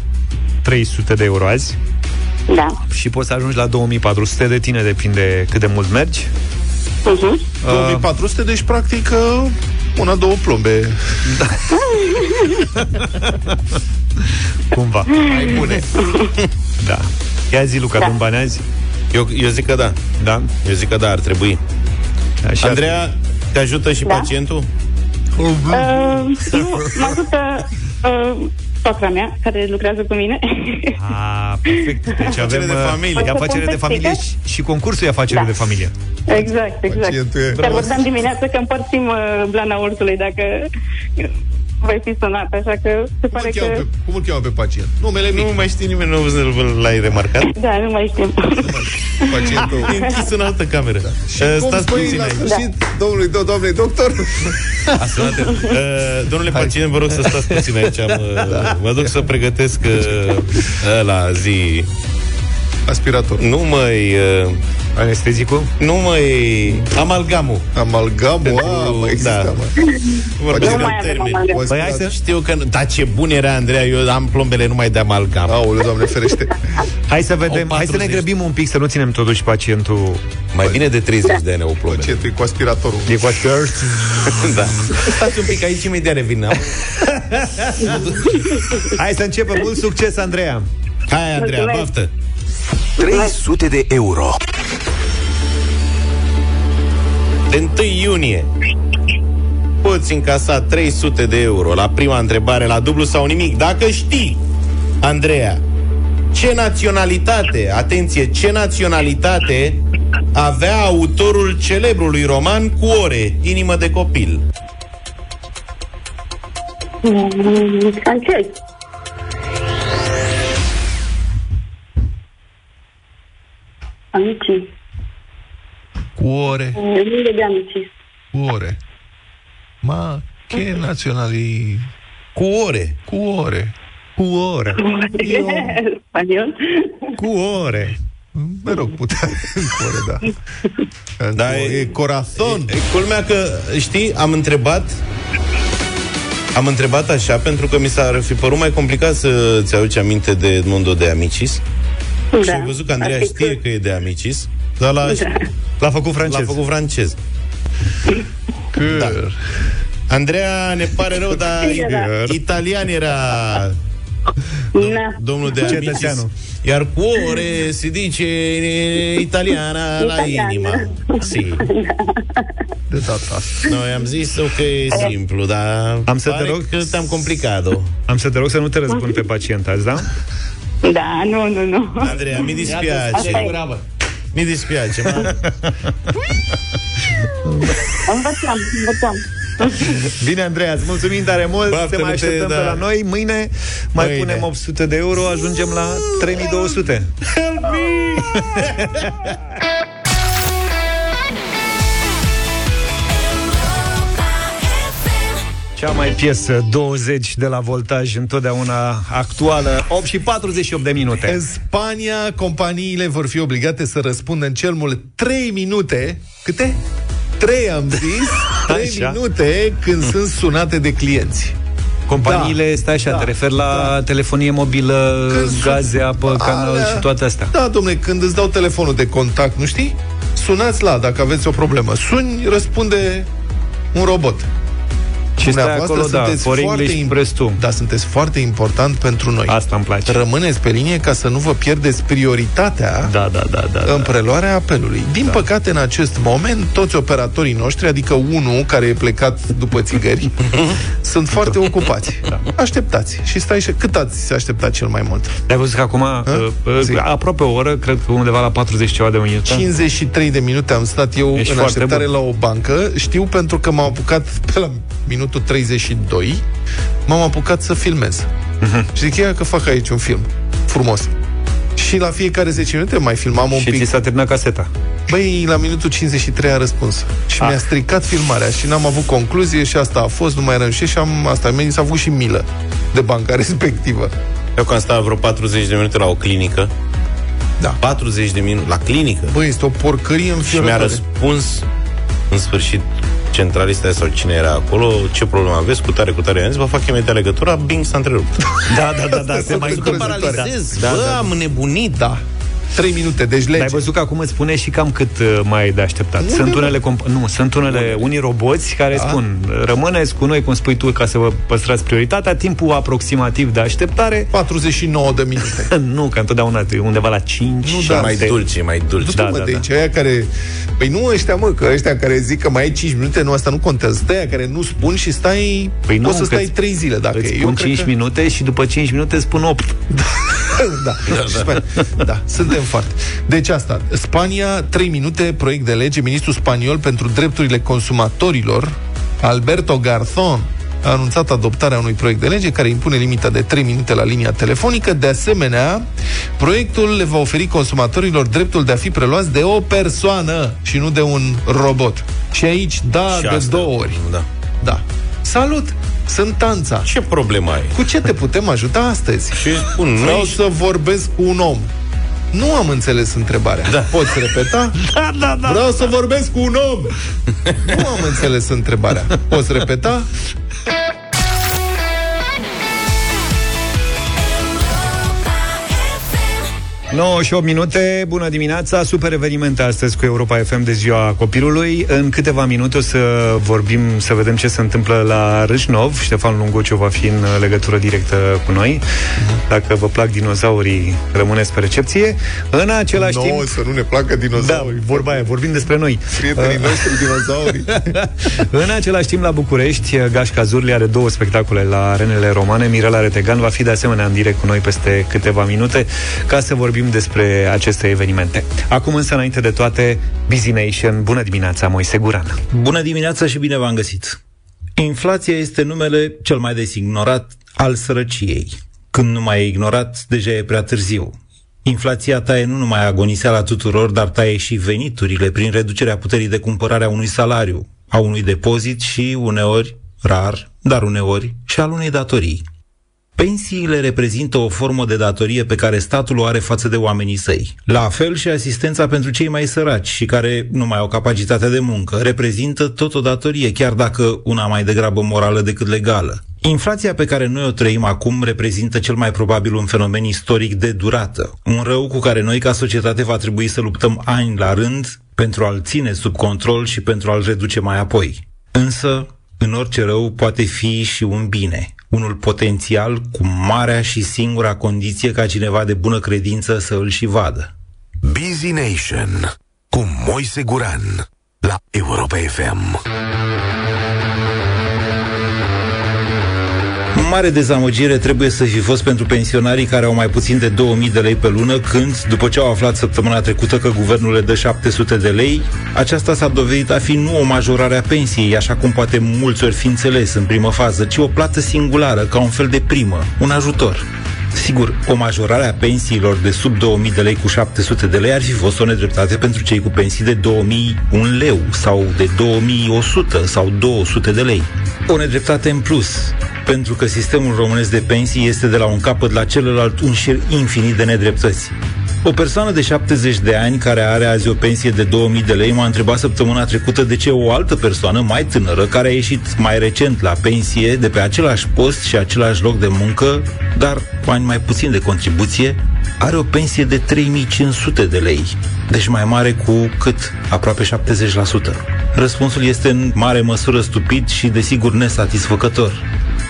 trei sute de euro azi. Da. Și poți să ajungi la două mii patru sute, de tine depinde cât de mult mergi. Uh-huh. două mii patru sute, deci practic una, două plombe. Da. Cumva. Mai bune. Da. Ia zi, Luca, da. Cum bani azi? Eu, eu zic că da. Da? Eu zic că da, ar trebui. Așa. Andreea, te ajută și da? pacientul? Uh, nu, mă ajută... Uh, soacra mea, care lucrează cu mine. Ah, perfect. Deci avem de familie. Afacere de familie și, și concursul e afacere da. de familie. Exact, exact. Dar vorbeam dimineața că împărțim uh, blana ursului, dacă voi fi sunat, așa că se pare că... Pe, cum îl cheamă pe pacient? Numele mic. Nu mai știe nimeni, nu l-ai remarcat? Da, nu mai știm. Pacientul... E închis în altă cameră. Da. Și uh, cum spui la sfârșit, da. domnului, do, domnule doctor? A sunat, uh, domnule Hai. pacient, vă rog să stați puțin aici. Mă, da. mă duc să pregătesc uh, la zi... Aspirator. Nu mai uh, anestezicul? Nu mai amalgamul. Amalgamul, a, mai există. Vorbesc în termeni. Păi hai să știu că... Da, ce bun era, Andreea, eu am plombele numai de amalgam. Aoleu, Doamne ferește. Hai să vedem, hai să ne grăbim un pic, să nu ținem totuși pacientul... Mai bine de treizeci de ani au plombele. Pacientul e cu aspiratorul. E cu aspiratorul. Da. Stați un pic aici, imediat revin. Hai să începem. Mult succes, Andreea. Hai, Andreea, baftă. trei sute de euro. De întâi iunie poți încasa trei sute de euro la prima întrebare, la dublu sau nimic. Dacă știi, Andreea, ce naționalitate, atenție, ce naționalitate avea autorul celebrului roman Cu ore, inimă de copil? Francez. Amici. Cu ore. De amici. Cu ore. Ma, ce naționali... Cu ore. Cu ore. Cu ore. Spaniol. Cu ore. Mă rog, putea. Cu ore, da. Dar e corazon. E, e culmea că, știi, am întrebat... Am întrebat așa, pentru că mi s-ar fi părut mai complicat să-ți aduci aminte de Edmundo de Amicis. Da, și ai văzut că Andreea știe că... că e de Amicis, dar l-a, da. l-a făcut francez. L-a făcut francez. Da. Andreea, ne pare rău, dar da. italian era da. domnul de Amicis. Cetățeanu. Iar cu ore se dice italiana la inima. Si. Da. De data asta. Noi am zis că okay, e simplu, dar am să te rog că te-am complicat-o. Am să te rog să nu te răzbuni pe pacient azi, da? Da, nu, nu, nu. Andreea, mi dispiace. Mi dispiace, mă. Învățam, învățam. Bine, Andreea, îți mulțumim tare mult. Te mai așteptăm da. pe la noi. Mâine mai Mâine. punem opt sute de euro, ajungem la trei mii două sute. Help me! Cea mai piesă douăzeci de la Voltaj, întotdeauna actuală. Opt și patruzeci și opt de minute. În Spania, companiile vor fi obligate să răspundă în cel mult trei minute. Câte? trei, am zis trei minute când sunt sunate de clienți. Companiile, da, stai așa, da, te referi la da. telefonie mobilă, când gaze, sun... apă, canal și toate astea. Da, dom'le, când îți dau telefonul de contact, nu știi? Sunați la, dacă aveți o problemă. Suni, răspunde un robot. Și stai acolo, da, for English imp- press tu. Da, sunteți foarte important pentru noi. Asta îmi place. Rămâneți pe linie ca să nu vă pierdeți prioritatea da, da, da, da, în preluarea apelului. Din da. păcate, în acest moment, toți operatorii noștri, adică unul care e plecat după țigări, sunt foarte ocupați. Da. Așteptați. Și stai și... Cât ați așteptat cel mai mult? Ai văzut că acum, a? A, aproape o oră, cred că undeva la patruzeci ceva de minute. cincizeci și trei de minute am stat eu. Ești în așteptare bun. la o bancă. Știu pentru că m-am apucat pe la minut treizeci și doi, m-am apucat să filmez. Uh-huh. Și zic, ia că fac aici un film frumos. Și la fiecare zece minute mai filmam un și pic. Și ți s-a terminat caseta. Băi, la minutul cincizeci și trei a răspuns. Și ah. mi-a stricat filmarea și n-am avut concluzie și asta a fost, nu mai reușit și am, asta mi s-a avut și milă de banca respectivă. Eu că am stat vreo patruzeci de minute la o clinică. Da. patruzeci de minute la clinică. Băi, este o porcărie în fiecare. Și mi-a răspuns în sfârșit centralista sau cine era acolo, ce problemă aveți, cu tare, cu tare, am zis, vă fac imediat legătura, bing, s-a întrerupt. Da, da, da, da, se mai paralizez, da, da, da. Bă, am nebunit, da. trei minute, deci lege. Ai văzut că acum îți spune și cam cât mai ai de așteptat. Unde? Sunt unele, comp- nu, sunt unele, unde? Unii roboți care da. spun, rămâneți cu noi, cum spui tu, ca să vă păstrați prioritatea, timpul aproximativ de așteptare patruzeci și nouă de minute. Nu, că întotdeauna undeva la cinci. Nu, dar mai dulci, mai dulci. Da, da, da, deci da. Aia care, păi nu ăștia, mă, că ăștia care zic că mai ai cinci minute, nu, asta nu contează. De aia care nu spun și stai, păi nu, o să stai trei zile, dacă îți spun cinci că... minute și după cinci minute spun opt. Da. Da. Da, da. Da, suntem foarte. Deci asta, Spania, trei minute, proiect de lege. Ministrul spaniol pentru drepturile consumatorilor, Alberto Garzón, a anunțat adoptarea unui proiect de lege care impune limita de trei minute la linia telefonică. De asemenea, proiectul le va oferi consumatorilor dreptul de a fi preluați de o persoană și nu de un robot. Și aici, da, și de asta, două ori. Da. Da. Salut! Sunt Tanța. Ce problemă ai? Cu ce te putem ajuta astăzi? Și spun, vreau noi... să vorbesc cu un om. Nu am înțeles întrebarea. Da. Poți repeta? Da, da, da. Vreau da. să vorbesc cu un om. Nu am înțeles întrebarea. Poți repeta? nouă și opt minute, bună dimineața, super eveniment astăzi cu Europa F M de ziua copilului. În câteva minute o să vorbim, să vedem ce se întâmplă la Râșnov. Ștefan Lungociu va fi în legătură directă cu noi. Dacă vă plac dinozaurii, rămâneți pe recepție. În același no, timp... Nu, să nu ne placă dinozaurii. Da, vorba aia, vorbim despre noi. Prietenii noștri dinozaurii. În același timp, la București, Gașca Zurli are două spectacole la Arenele Romane. Mirela Voicu va fi de asemenea în direct cu noi peste câteva minute ca să vorbim despre aceste evenimente. Acum însă, înainte de toate, BiziNation. Bună dimineața, Moise Guran. Bună dimineața și bine v-am găsit. Inflația este numele cel mai des ignorat al sărăciei. Când nu mai e ignorat, deja e prea târziu. Inflația taie nu numai agoniseala tuturor, dar taie și veniturile prin reducerea puterii de cumpărare a unui salariu, a unui depozit și, uneori, rar, dar uneori, și al unei datorii. Pensiile reprezintă o formă de datorie pe care statul o are față de oamenii săi. La fel și asistența pentru cei mai săraci și care nu mai au capacitatea de muncă reprezintă tot o datorie, chiar dacă una mai degrabă morală decât legală. Inflația pe care noi o trăim acum reprezintă cel mai probabil un fenomen istoric de durată, un rău cu care noi ca societate va trebui să luptăm ani la rând pentru a-l ține sub control și pentru a-l reduce mai apoi. Însă, în orice rău poate fi și un bine, unul potențial cu marea și singura condiție ca cineva de bună credință să îl și vadă. BiziNation cu Moise Guran la Europa F M. Mare dezamăgire trebuie să fi fost pentru pensionarii care au mai puțin de două mii de lei pe lună când, după ce au aflat săptămâna trecută că guvernul le dă șapte sute de lei, aceasta s-a dovedit a fi nu o majorare a pensiei, așa cum poate mulți ori fi înțeles în primă fază, ci o plată singulară, ca un fel de primă, un ajutor. Sigur, o majorare a pensiilor de sub două mii de lei cu șapte sute de lei ar fi fost o nedreptate pentru cei cu pensii de două mii unu leu sau de două mii o sută sau două sute de lei. O nedreptate în plus, pentru că sistemul românesc de pensii este de la un capăt la celălalt un șir infinit de nedreptăți. O persoană de șaptezeci de ani care are azi o pensie de două mii de lei m-a întrebat săptămâna trecută de ce o altă persoană mai tânără care a ieșit mai recent la pensie de pe același post și același loc de muncă, dar cu ani mai puțin de contribuție, are o pensie de trei mii cinci sute de lei, deci mai mare cu cât? Aproape șaptezeci la sută. Răspunsul este în mare măsură stupid și desigur nesatisfăcător.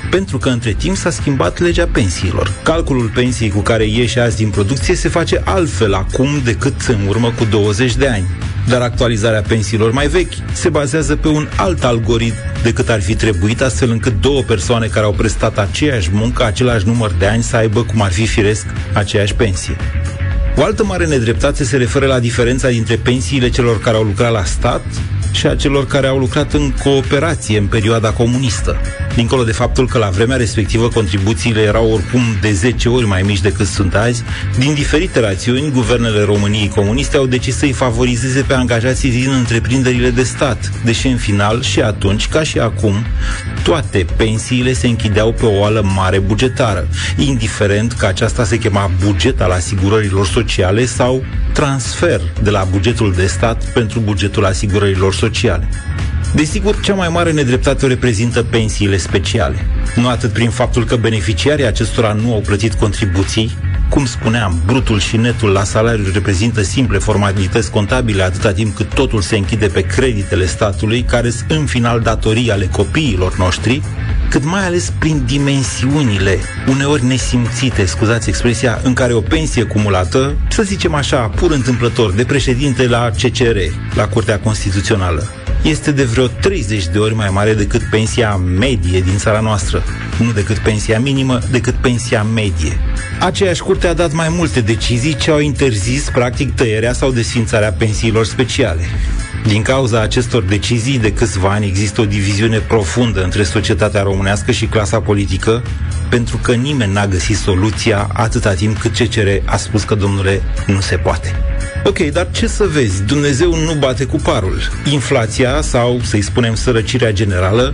Pentru că între timp s-a schimbat legea pensiilor. Calculul pensiei cu care ieși azi din producție se face altfel acum decât în urmă cu douăzeci de ani. Dar actualizarea pensiilor mai vechi se bazează pe un alt algoritm decât ar fi trebuit, astfel încât două persoane care au prestat aceeași muncă, același număr de ani, să aibă, cum ar fi firesc, aceeași pensie. O altă mare nedreptate se referă la diferența dintre pensiile celor care au lucrat la stat și a celor care au lucrat în cooperație în perioada comunistă. Dincolo de faptul că la vremea respectivă contribuțiile erau oricum de zece ori mai mici decât sunt azi, din diferite rațiuni, guvernele României comuniste au decis să-i favorizeze pe angajații din întreprinderile de stat, deși în final și atunci, ca și acum, toate pensiile se închideau pe o oală mare bugetară, indiferent că aceasta se chema buget al asigurărilor sociale sau transfer de la bugetul de stat pentru bugetul asigurărilor sociale. Desigur, cea mai mare nedreptate o reprezintă pensiile speciale. Nu atât prin faptul că beneficiarii acestora nu au plătit contribuții, Cum spuneam, brutul și netul la salariu reprezintă simple formalități contabile atâta timp cât totul se închide pe creditele statului, care sunt în final datorii ale copiilor noștri, cât mai ales prin dimensiunile, uneori nesimțite, scuzați expresia, în care o pensie cumulată, să zicem așa, pur întâmplător, de președinte la C C R, la Curtea Constituțională, este de vreo treizeci de ori mai mare decât pensia medie din țara noastră. Nu decât pensia minimă, decât pensia medie. Aceeași curte a dat mai multe decizii ce au interzis, practic, tăierea sau desfințarea pensiilor speciale. Din cauza acestor decizii, de câțiva ani există o diviziune profundă între societatea românească și clasa politică, pentru că nimeni n-a găsit soluția atâta timp cât C C R a spus că, domnule, nu se poate. Ok, dar ce să vezi, Dumnezeu nu bate cu parul. Inflația, sau să-i spunem sărăcirea generală,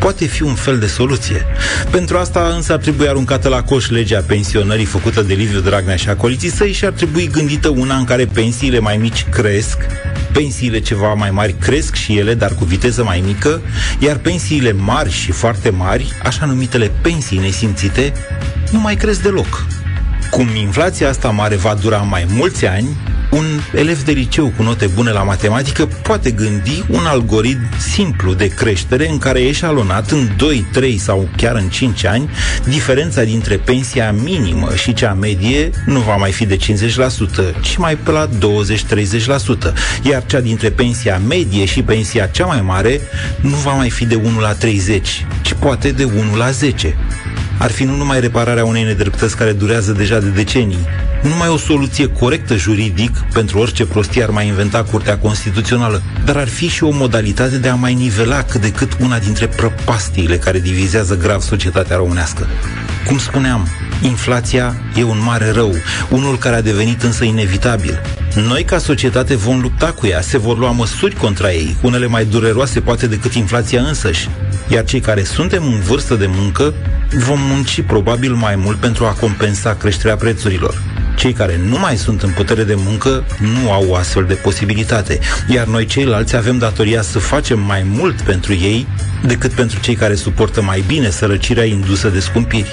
poate fi un fel de soluție. Pentru asta însă ar trebui aruncată la coș legea pensionării făcută de Liviu Dragnea și acoliții săi și ar trebui gândită una în care pensiile mai mici cresc, pensiile ceva mai mari cresc și ele, dar cu viteză mai mică, iar pensiile mari și foarte mari, așa numitele pensii nesimțite, nu mai cresc deloc. Cum inflația asta mare va dura mai mulți ani, un elev de liceu cu note bune la matematică poate gândi un algoritm simplu de creștere în care ești alonat în doi, trei sau chiar în cinci ani, diferența dintre pensia minimă și cea medie nu va mai fi de cincizeci la sută, ci mai pe la douăzeci la treizeci la sută, iar cea dintre pensia medie și pensia cea mai mare nu va mai fi de unu la treizeci, ci poate de unu la zece. Ar fi nu numai repararea unei nedreptăți care durează deja de decenii, nu numai o soluție corectă juridic pentru orice prostie ar mai inventa Curtea Constituțională, dar ar fi și o modalitate de a mai nivela cât de cât una dintre prăpastiile care divizează grav societatea românească. Cum spuneam, inflația e un mare rău, unul care a devenit însă inevitabil. Noi, ca societate, vom lupta cu ea, se vor lua măsuri contra ei, unele mai dureroase poate decât inflația însăși, iar cei care suntem în vârstă de muncă vom munci probabil mai mult pentru a compensa creșterea prețurilor. Cei care nu mai sunt în putere de muncă nu au o astfel de posibilitate, iar noi ceilalți avem datoria să facem mai mult pentru ei decât pentru cei care suportă mai bine sărăcirea indusă de scumpiri.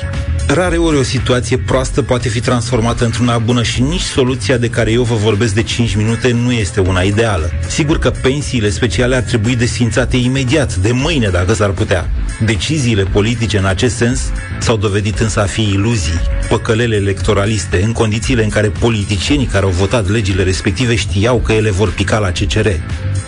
Rare ori o situație proastă poate fi transformată într-una bună și nici soluția de care eu vă vorbesc de cinci minute nu este una ideală. Sigur că pensiile speciale ar trebui desfințate imediat, de mâine dacă s-ar putea. Deciziile politice în acest sens s-au dovedit însă a fi iluzii, păcălele electoraliste, în condițiile în care politicienii care au votat legile respective știau că ele vor pica la C C R.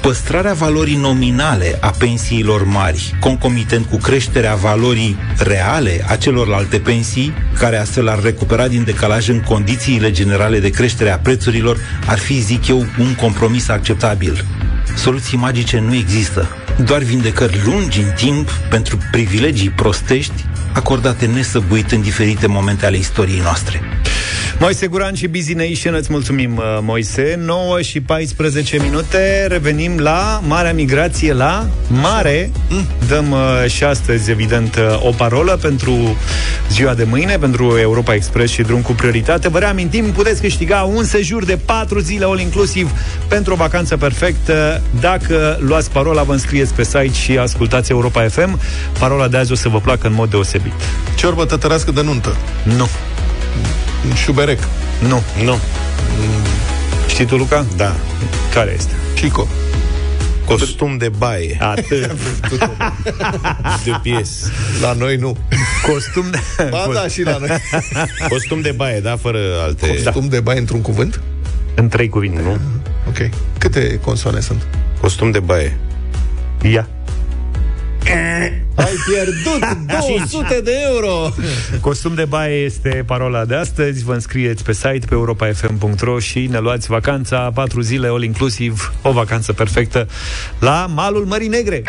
Păstrarea valorii nominale a pensiilor mari, concomitent cu creșterea valorii reale a celorlalte pensii, care astfel ar recupera din decalaj în condițiile generale de creștere a prețurilor, ar fi, zic eu, un compromis acceptabil. Soluții magice nu există, doar vindecări lungi în timp pentru privilegii prostești acordate nesăbuit în diferite momente ale istoriei noastre. Moise Guran și BiziNation, îți mulțumim, Moise. nouă și paisprezece minute, revenim la Marea Migrație, la mare. Dăm și astăzi, evident, o parolă pentru ziua de mâine, pentru Europa Express și Drum cu Prioritate. Vă reamintim, puteți câștiga un sejur de patru zile all-inclusiv pentru o vacanță perfectă. Dacă luați parola, vă înscrieți pe site și ascultați Europa F M. Parola de azi o să vă placă în mod deosebit. Ciorbă tătărească de nuntă. Nu. Șuberec. Nu. Nu. Știi tu, Luca? Da. Care este? Chico. Costum de baie. Atât. De pies. La noi nu. Costum de... Ba da, și la noi. Costum de baie, da? Fără alte... Costum da. de baie într-un cuvânt? În trei cuvinte, nu? Ok. Câte consoane sunt? Costum de baie. Ia. Ai pierdut două sute de euro. Costum de baie este parola de astăzi. Vă înscrieți pe site pe europa f m punct r o și ne luați vacanța, patru zile all inclusiv, o vacanță perfectă la malul Mării Negre.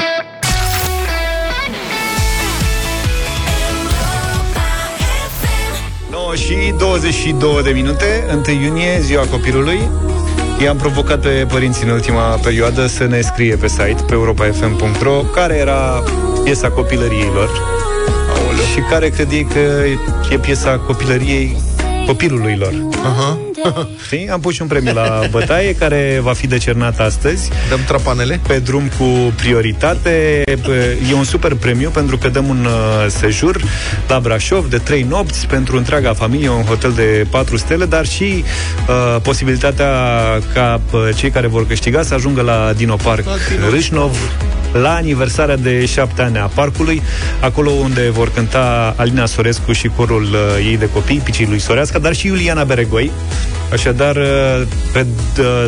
nouă și douăzeci și două de minute, întâi iunie, ziua copilului. I-am provocat pe părinții în ultima perioadă să ne scrie pe site, pe europa f m punct r o, care era piesa copilăriei lor. Aoleu. Și care credeai că e piesa copilăriei copilului lor. Uh-huh. Am pus și un premiu la bătaie care va fi decernat astăzi. Dăm trapanele? Pe drum cu prioritate. E un super premiu pentru că dăm un sejur la Brașov de trei nopți pentru întreaga familie, un hotel de patru stele, dar și uh, posibilitatea ca cei care vor câștiga să ajungă la Dino Park Râșnov la aniversarea de șapte ani a parcului, acolo unde vor cânta Alina Sorescu și corul uh, ei de copii, Picii lui Soreasca, dar și Iuliana Beregoi. Așadar, uh, pe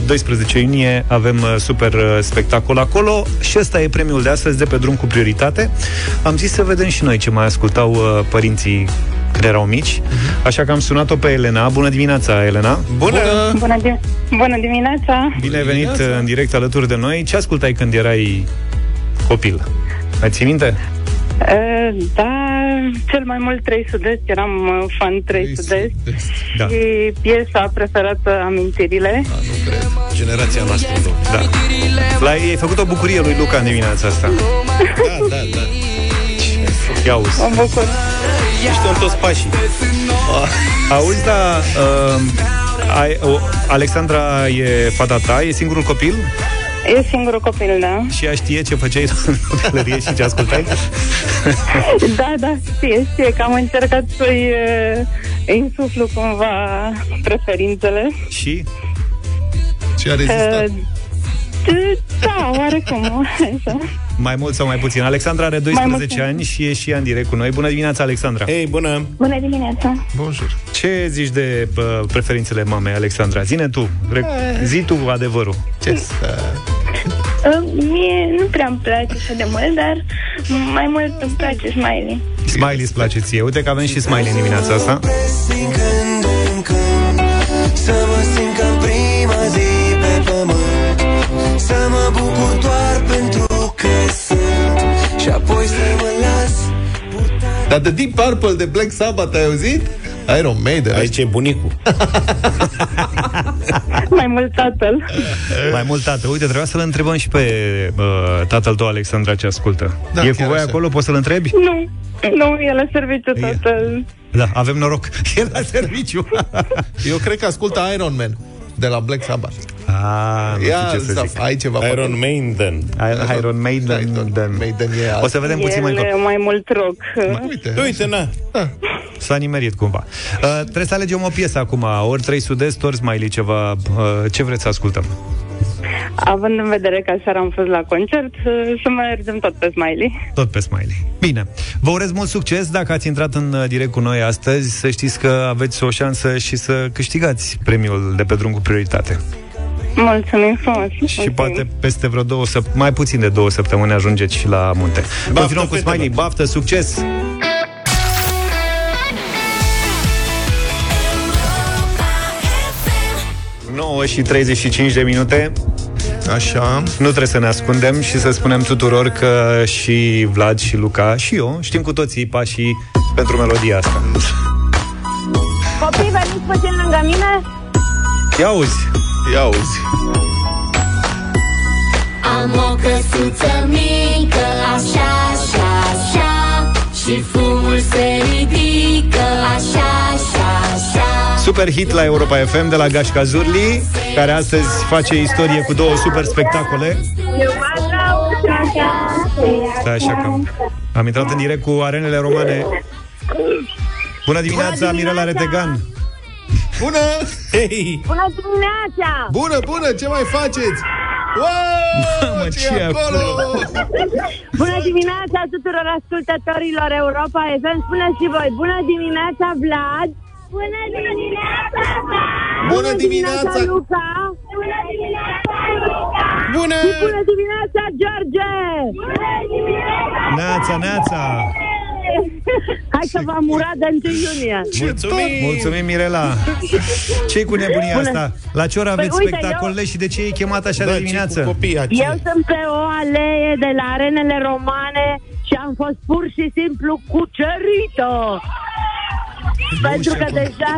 doisprezece iunie avem uh, super uh, spectacol acolo și ăsta e premiul de astăzi de pe drum cu prioritate. Am zis să vedem și noi ce mai ascultau uh, părinții când erau mici, așa că am sunat-o pe Elena. Bună dimineața, Elena! Bună! Bună, dim- bună dimineața! Bine ai venit dimineața. În direct alături de noi. Ce ascultai când erai copil? Mai ții minte? Da, cel mai mult trei Sud Est, eram fan trei Sud Est și da. Piesa preferată, Amintirile. Da, nu cred, generația noastră. Da. L-ai făcut o bucurie lui Luca în dimineața asta. Da, da, da. Ia auzi. Am bucur. Ești ori toți pașii. Auzi, da, uh, ai, uh, Alexandra e fata ta, e singurul copil? E singurul copil, da. Și ea știe ce făceai în copilărie și ce ascultai? Da, da, știe, știe, că am încercat să-i uh, insuflu cumva preferințele. Și? Și a rezistat? Uh, Da, oarecum. Mai mult sau mai puțin. Alexandra are doisprezece ani și e și ea în direct cu noi. Bună dimineața, Alexandra! Hei, bună! Bună dimineața! Bonjour! Ce zici de uh, preferințele mamei, Alexandra? Zine tu, Re- zi tu adevărul. Ce să... Mie nu prea îmi place așa de mult, dar mai mult îmi place Smiley. Smiley îți place ție. Uite că avem și Smiley în dimineața asta. Să mă simt ca prima zi pe pământ, să mă bucur doar pentru că sunt, și apoi să mă las purtat. Dar de Deep Purple, de Black Sabbath ai auzit? Iron Maiden. Aici e bunicul. Mai mult tatăl. Mai mult tatăl. Uite, trebuia să-l întrebăm și pe uh, tatăl tău, Alexandra, ce ascultă. Da, e cu voi așa. Acolo? Poți să-l întrebi? Nu. Nu, e la serviciu tatăl. Da, avem noroc. E la serviciu. Eu cred că ascultă Iron Man de la Black Sabbath. Ah, ia, ce să zic. Ai ceva Iron poate. Maiden. I- Iron Maiden. Iron Maiden e o să vedem puțin mai încolo. mai mult rock. Ma, uite, uite, na. Da. S-a nimerit cumva. Uh, trebuie să alegem o piesă acum, ori trei Sud Est, ori Smiley, ceva. Uh, ce vreți să ascultăm? Având în vedere că aseară am fost la concert, să mergem tot pe Smiley. Tot pe Smiley. Bine. Vă urez mult succes. Dacă ați intrat în direct cu noi astăzi, să știți că aveți o șansă și să câștigați premiul de pe drum cu prioritate. Mulțumim frumos. Și mulțumim. Poate peste vreo două săp- mai puțin de două săptămâni ajungeți și la munte. Continuăm cu Smiley. Baftă, succes! nouă și treizeci și cinci de minute. Așa. Nu trebuie să ne ascundem și să spunem tuturor că și Vlad și Luca și eu știm cu toții pașii pentru melodia asta. Copii, veniți puțin lângă mine? Ia auzi. Ia auzi. Am o căsuță mică, așa, așa, așa, și fumul se ridică, așa, așa, așa. Super hit la Europa F M de la Gașca Zurli, care astăzi face istorie cu două super spectacole. Stai așa că am, am intrat în direct cu Arenele Romane. Bună dimineața, Mirela Retegan! Bună! Hey! Bună dimineața! Bună, bună! Ce mai faceți? Wow! Mamă, ce e acolo? Bună dimineața tuturor ascultătorilor Europa F M! Spuneți și voi! Bună dimineața, Vlad! Bună dimineața, Vlad! Bună dimineața, Luca! Bună dimineața, Luca! Bună! Și bună dimineața, George! Bună dimineața! Neața, neața! Hai că v-am urat de întâi iunie. Mulțumim! Mulțumim, Mirela! Ce-i cu nebunia asta? La ce oră aveți păi, uite, spectacolele eu... și de ce e chemat așa da, de dimineață? Copii, eu sunt pe o alee de la Arenele Romane și am fost pur și simplu cucerită! Pentru că deja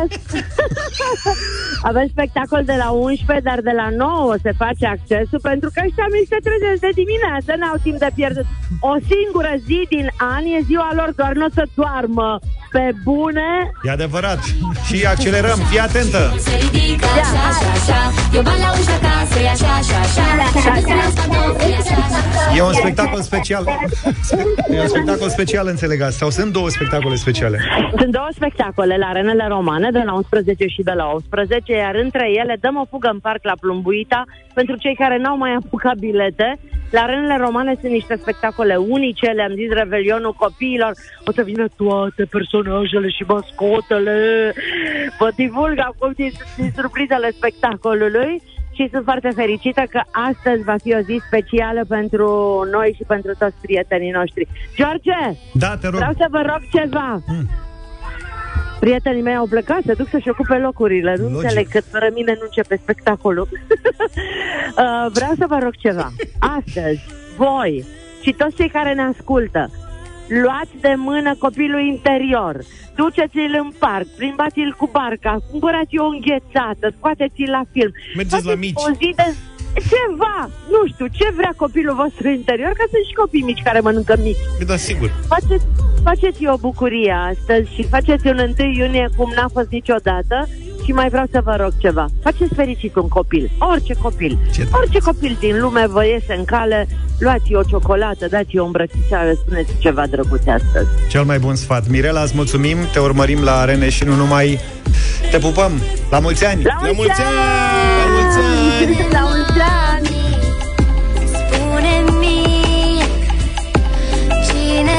avem spectacol de la unsprezece, dar de la nouă se face accesul, pentru că ăștia mici se trezesc de dimineață, n-au timp de pierdut. O singură zi din an e ziua lor, doar nu o să doarmă. Pe bune. E adevărat. Și accelerăm, fii atentă. E un spectacol special. E un spectacol special, înțeleg asta. Sau sunt două spectacole speciale? Sunt două spectacole la Arenele Romane, de la unsprezece și de la optsprezece, iar între ele dăm o fugă în parc la Plumbuita pentru cei care n-au mai apucat bilete. La Arenele Romane sunt niște spectacole unice, le-am zis Revelionul Copiilor, o să vină toate personajele și mascotele. Vă divulg acum din, din surprizele spectacolului și sunt foarte fericită că astăzi va fi o zi specială pentru noi și pentru toți prietenii noștri. George, da, te rog. Vreau să vă rog ceva. Mm. Prietenii mei au plecat, se duc să-și ocupe locurile. Nu Logic. Înțeleg că fără mine nu începe spectacolul. uh, Vreau să vă rog ceva. Astăzi, voi și toți cei care ne ascultă, luați de mână copilul interior, duceți-l în parc, plimbați-l cu barca, cumpărați-o înghețată, scoateți-l la film. Mergeți la mici. O zi de ceva, nu știu, ce vrea copilul vostru interior, că sunt și copii mici care mănâncă mici. Da, sigur. Faceți, faceți o bucurie astăzi și faceți un întâi iunie cum n-a fost niciodată. Și mai vreau să vă rog ceva. Faceți fericit un copil, orice copil. Ce orice copil din lume vă iese în cale, luați-i o ciocolată, dați-i o îmbrățișă, spuneți ceva drăguț astăzi. Cel mai bun sfat. Mirela, îți mulțumim, te urmărim la arene și nu numai. Te pupăm, la mulți ani! La mulți, la mulți ani! ani! La mulți ani! La mulți ani! Spune-mi, cine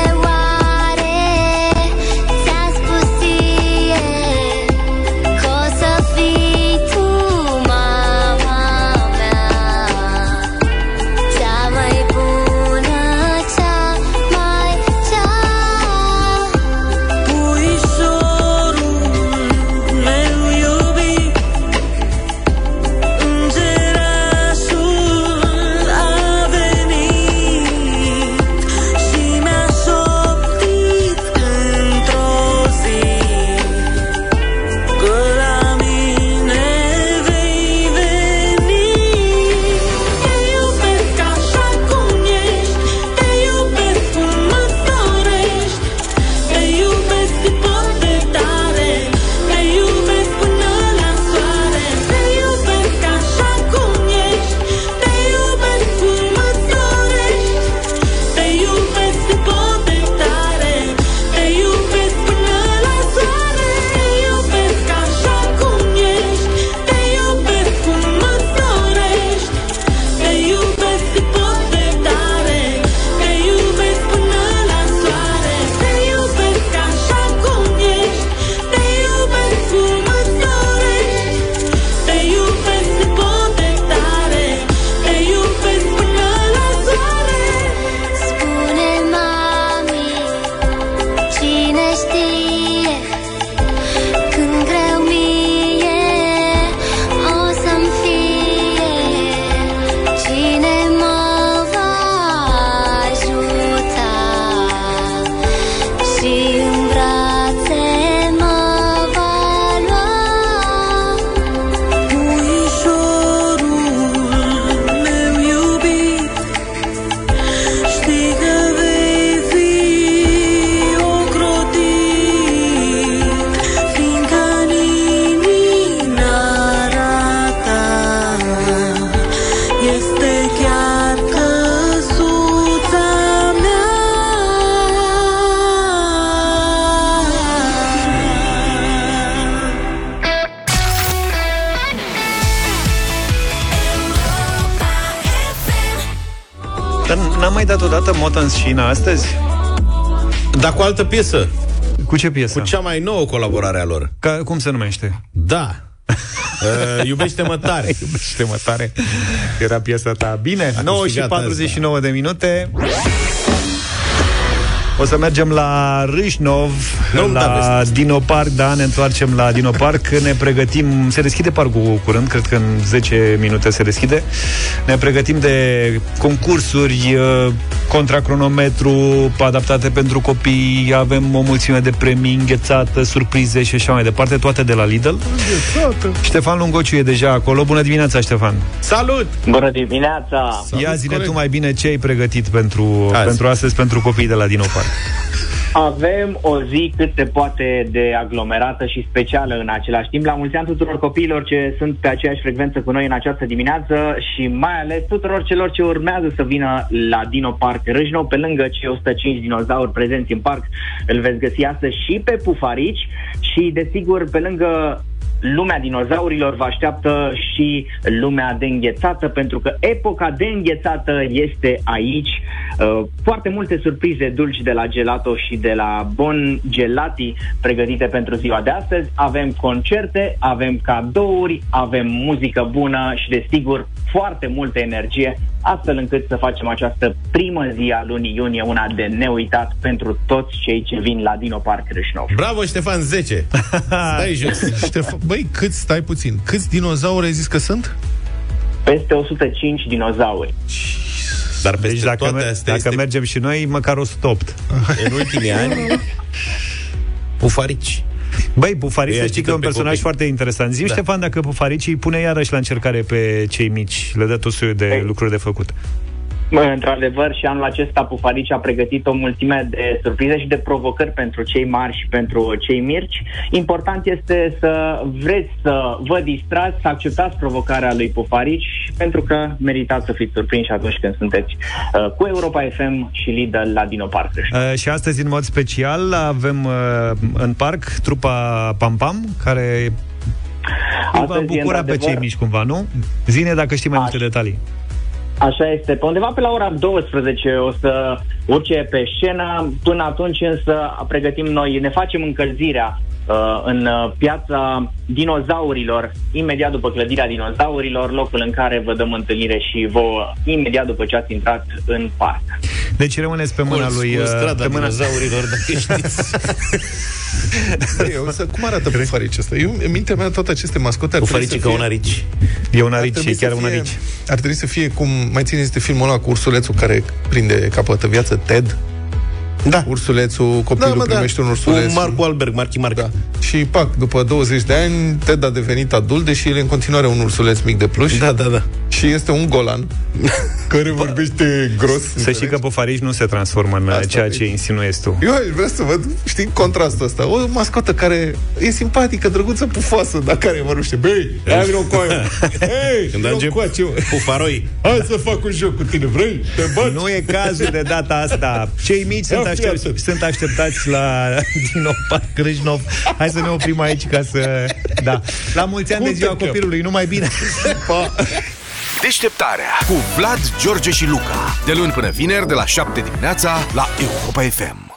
China astăzi? Dar cu altă piesă. Cu ce piesă? Cu cea mai nouă colaborare a lor. Ca, cum se numește? Da. uh, Iubește-mă tare. Iubește-mă tare. Era piesa ta. Bine, nouă și patruzeci și nouă de minute. O să mergem la Râșnov, nu, la Dino Park, da, ne întoarcem la Dino Park. Ne pregătim, se deschide parcul curând, cred că în zece minute se deschide. Ne pregătim de concursuri contra cronometru adaptate pentru copii. Avem o mulțime de premii, înghețată, surprize și așa mai departe, toate de la Lidl. Înghețată. Ștefan Lungociu e deja acolo. Bună dimineața, Ștefan! Salut! Bună dimineața! Salut, ia zine tu mai bine ce ai pregătit pentru, pentru astăzi, pentru copiii de la Dino Park. Avem o zi cât se poate de aglomerată și specială în același timp. La mulți ani tuturor copiilor ce sunt pe aceeași frecvență cu noi în această dimineață și mai ales tuturor celor ce urmează să vină la Dino Park Râșnov. Pe lângă cei o sută cinci dinozauri prezenți în parc, îl veți găsi astăzi și pe Pufărici și, desigur, pe lângă lumea dinozaurilor vă așteaptă și lumea de înghețată, pentru că epoca de înghețată este aici. Foarte multe surprize dulci de la gelato și de la bon gelati pregătite pentru ziua de astăzi. Avem concerte, avem cadouri, avem muzică bună și, desigur, foarte multă energie, astfel încât să facem această primă zi a lunii iunie una de neuitat pentru toți cei ce vin la Dino Park Râșnov. Bravo, Ștefan, zece! Stai jos! Ștefan, băi, cât, stai puțin, câți dinozauri ai zis că sunt? Peste o sută cinci dinozauri. Dar peste deci dacă, mer- dacă este... mergem și noi, măcar o sută opt. În ultimii ani, Pufărici. Băi, Pufărici, să știi că e un personaj copii. foarte interesant. Zi, da. Ștefan, dacă Pufărici îi pune iarăși la încercare pe cei mici, le dă tot soiul de Ei. lucruri de făcut. Mă, într-adevăr, și anul acesta Pufărici a pregătit o mulțime de surprize și de provocări pentru cei mari și pentru cei mici. Important este să vreți să vă distrați, să acceptați provocarea lui Pufărici, pentru că meritați să fiți surprinși atunci când sunteți uh, cu Europa F M și Lidl la Dino Park. Uh, și astăzi, în mod special, avem uh, în parc trupa Pampam, care îi va bucura pe cei mici cumva, nu? Zine dacă știi mai multe Așa. detalii. Așa este. Pe undeva pe la ora douăsprezece o să urce pe scenă. Până atunci însă pregătim noi, ne facem încălzirea uh, în piața dinozaurilor, imediat după clădirea dinozaurilor, locul în care vă dăm întâlnire și vouă imediat după ce ați intrat în parc. Deci rămâneți pe mâna Curs, lui... Cu strada pe mâna... dinozaurilor, dacă știți. Eu, cum arată Pufărici ăsta? Eu, în mintea mea, toate aceste mascote ar Pufărici trebui să fie... Pufărici ca un arici. E un arici, e chiar un arici. Ar trebui să fie cum... Mai țineți de filmul ăla cu ursulețul care prinde capătă viață, Ted? Da. Ursulețul, copilul da, primește da. un ursuleț. Un Mark Wahlberg, Marky Mark. Da. Și pac, după douăzeci de ani, Ted a devenit adult, deși el e în continuare un ursuleț mic de pluș. Da, da, da. Și este un golan care vorbește gros. Să știi că Pufărici nu se transformă în Asta ceea ce insinuezi tu. Eu aș vrea să văd, știi, contrastul ăsta. O mascotă care e simpatică, drăguță, pufoasă, dar care vorbește: băi, hai vină coaie. Ei, când ajunge Pufăroi, hai să fac un joc cu tine, vrei? Te bat? Nu e cazul de data asta. Cei mici sunt, aștept, sunt așteptați la Dino Park Râșnov. Hai să ne oprim aici ca să... Da. La mulți ani de ziua copilului, numai bine! Pa! Deșteptarea cu Vlad, George și Luca. De luni până vineri, de la șapte dimineața, la Europa F M.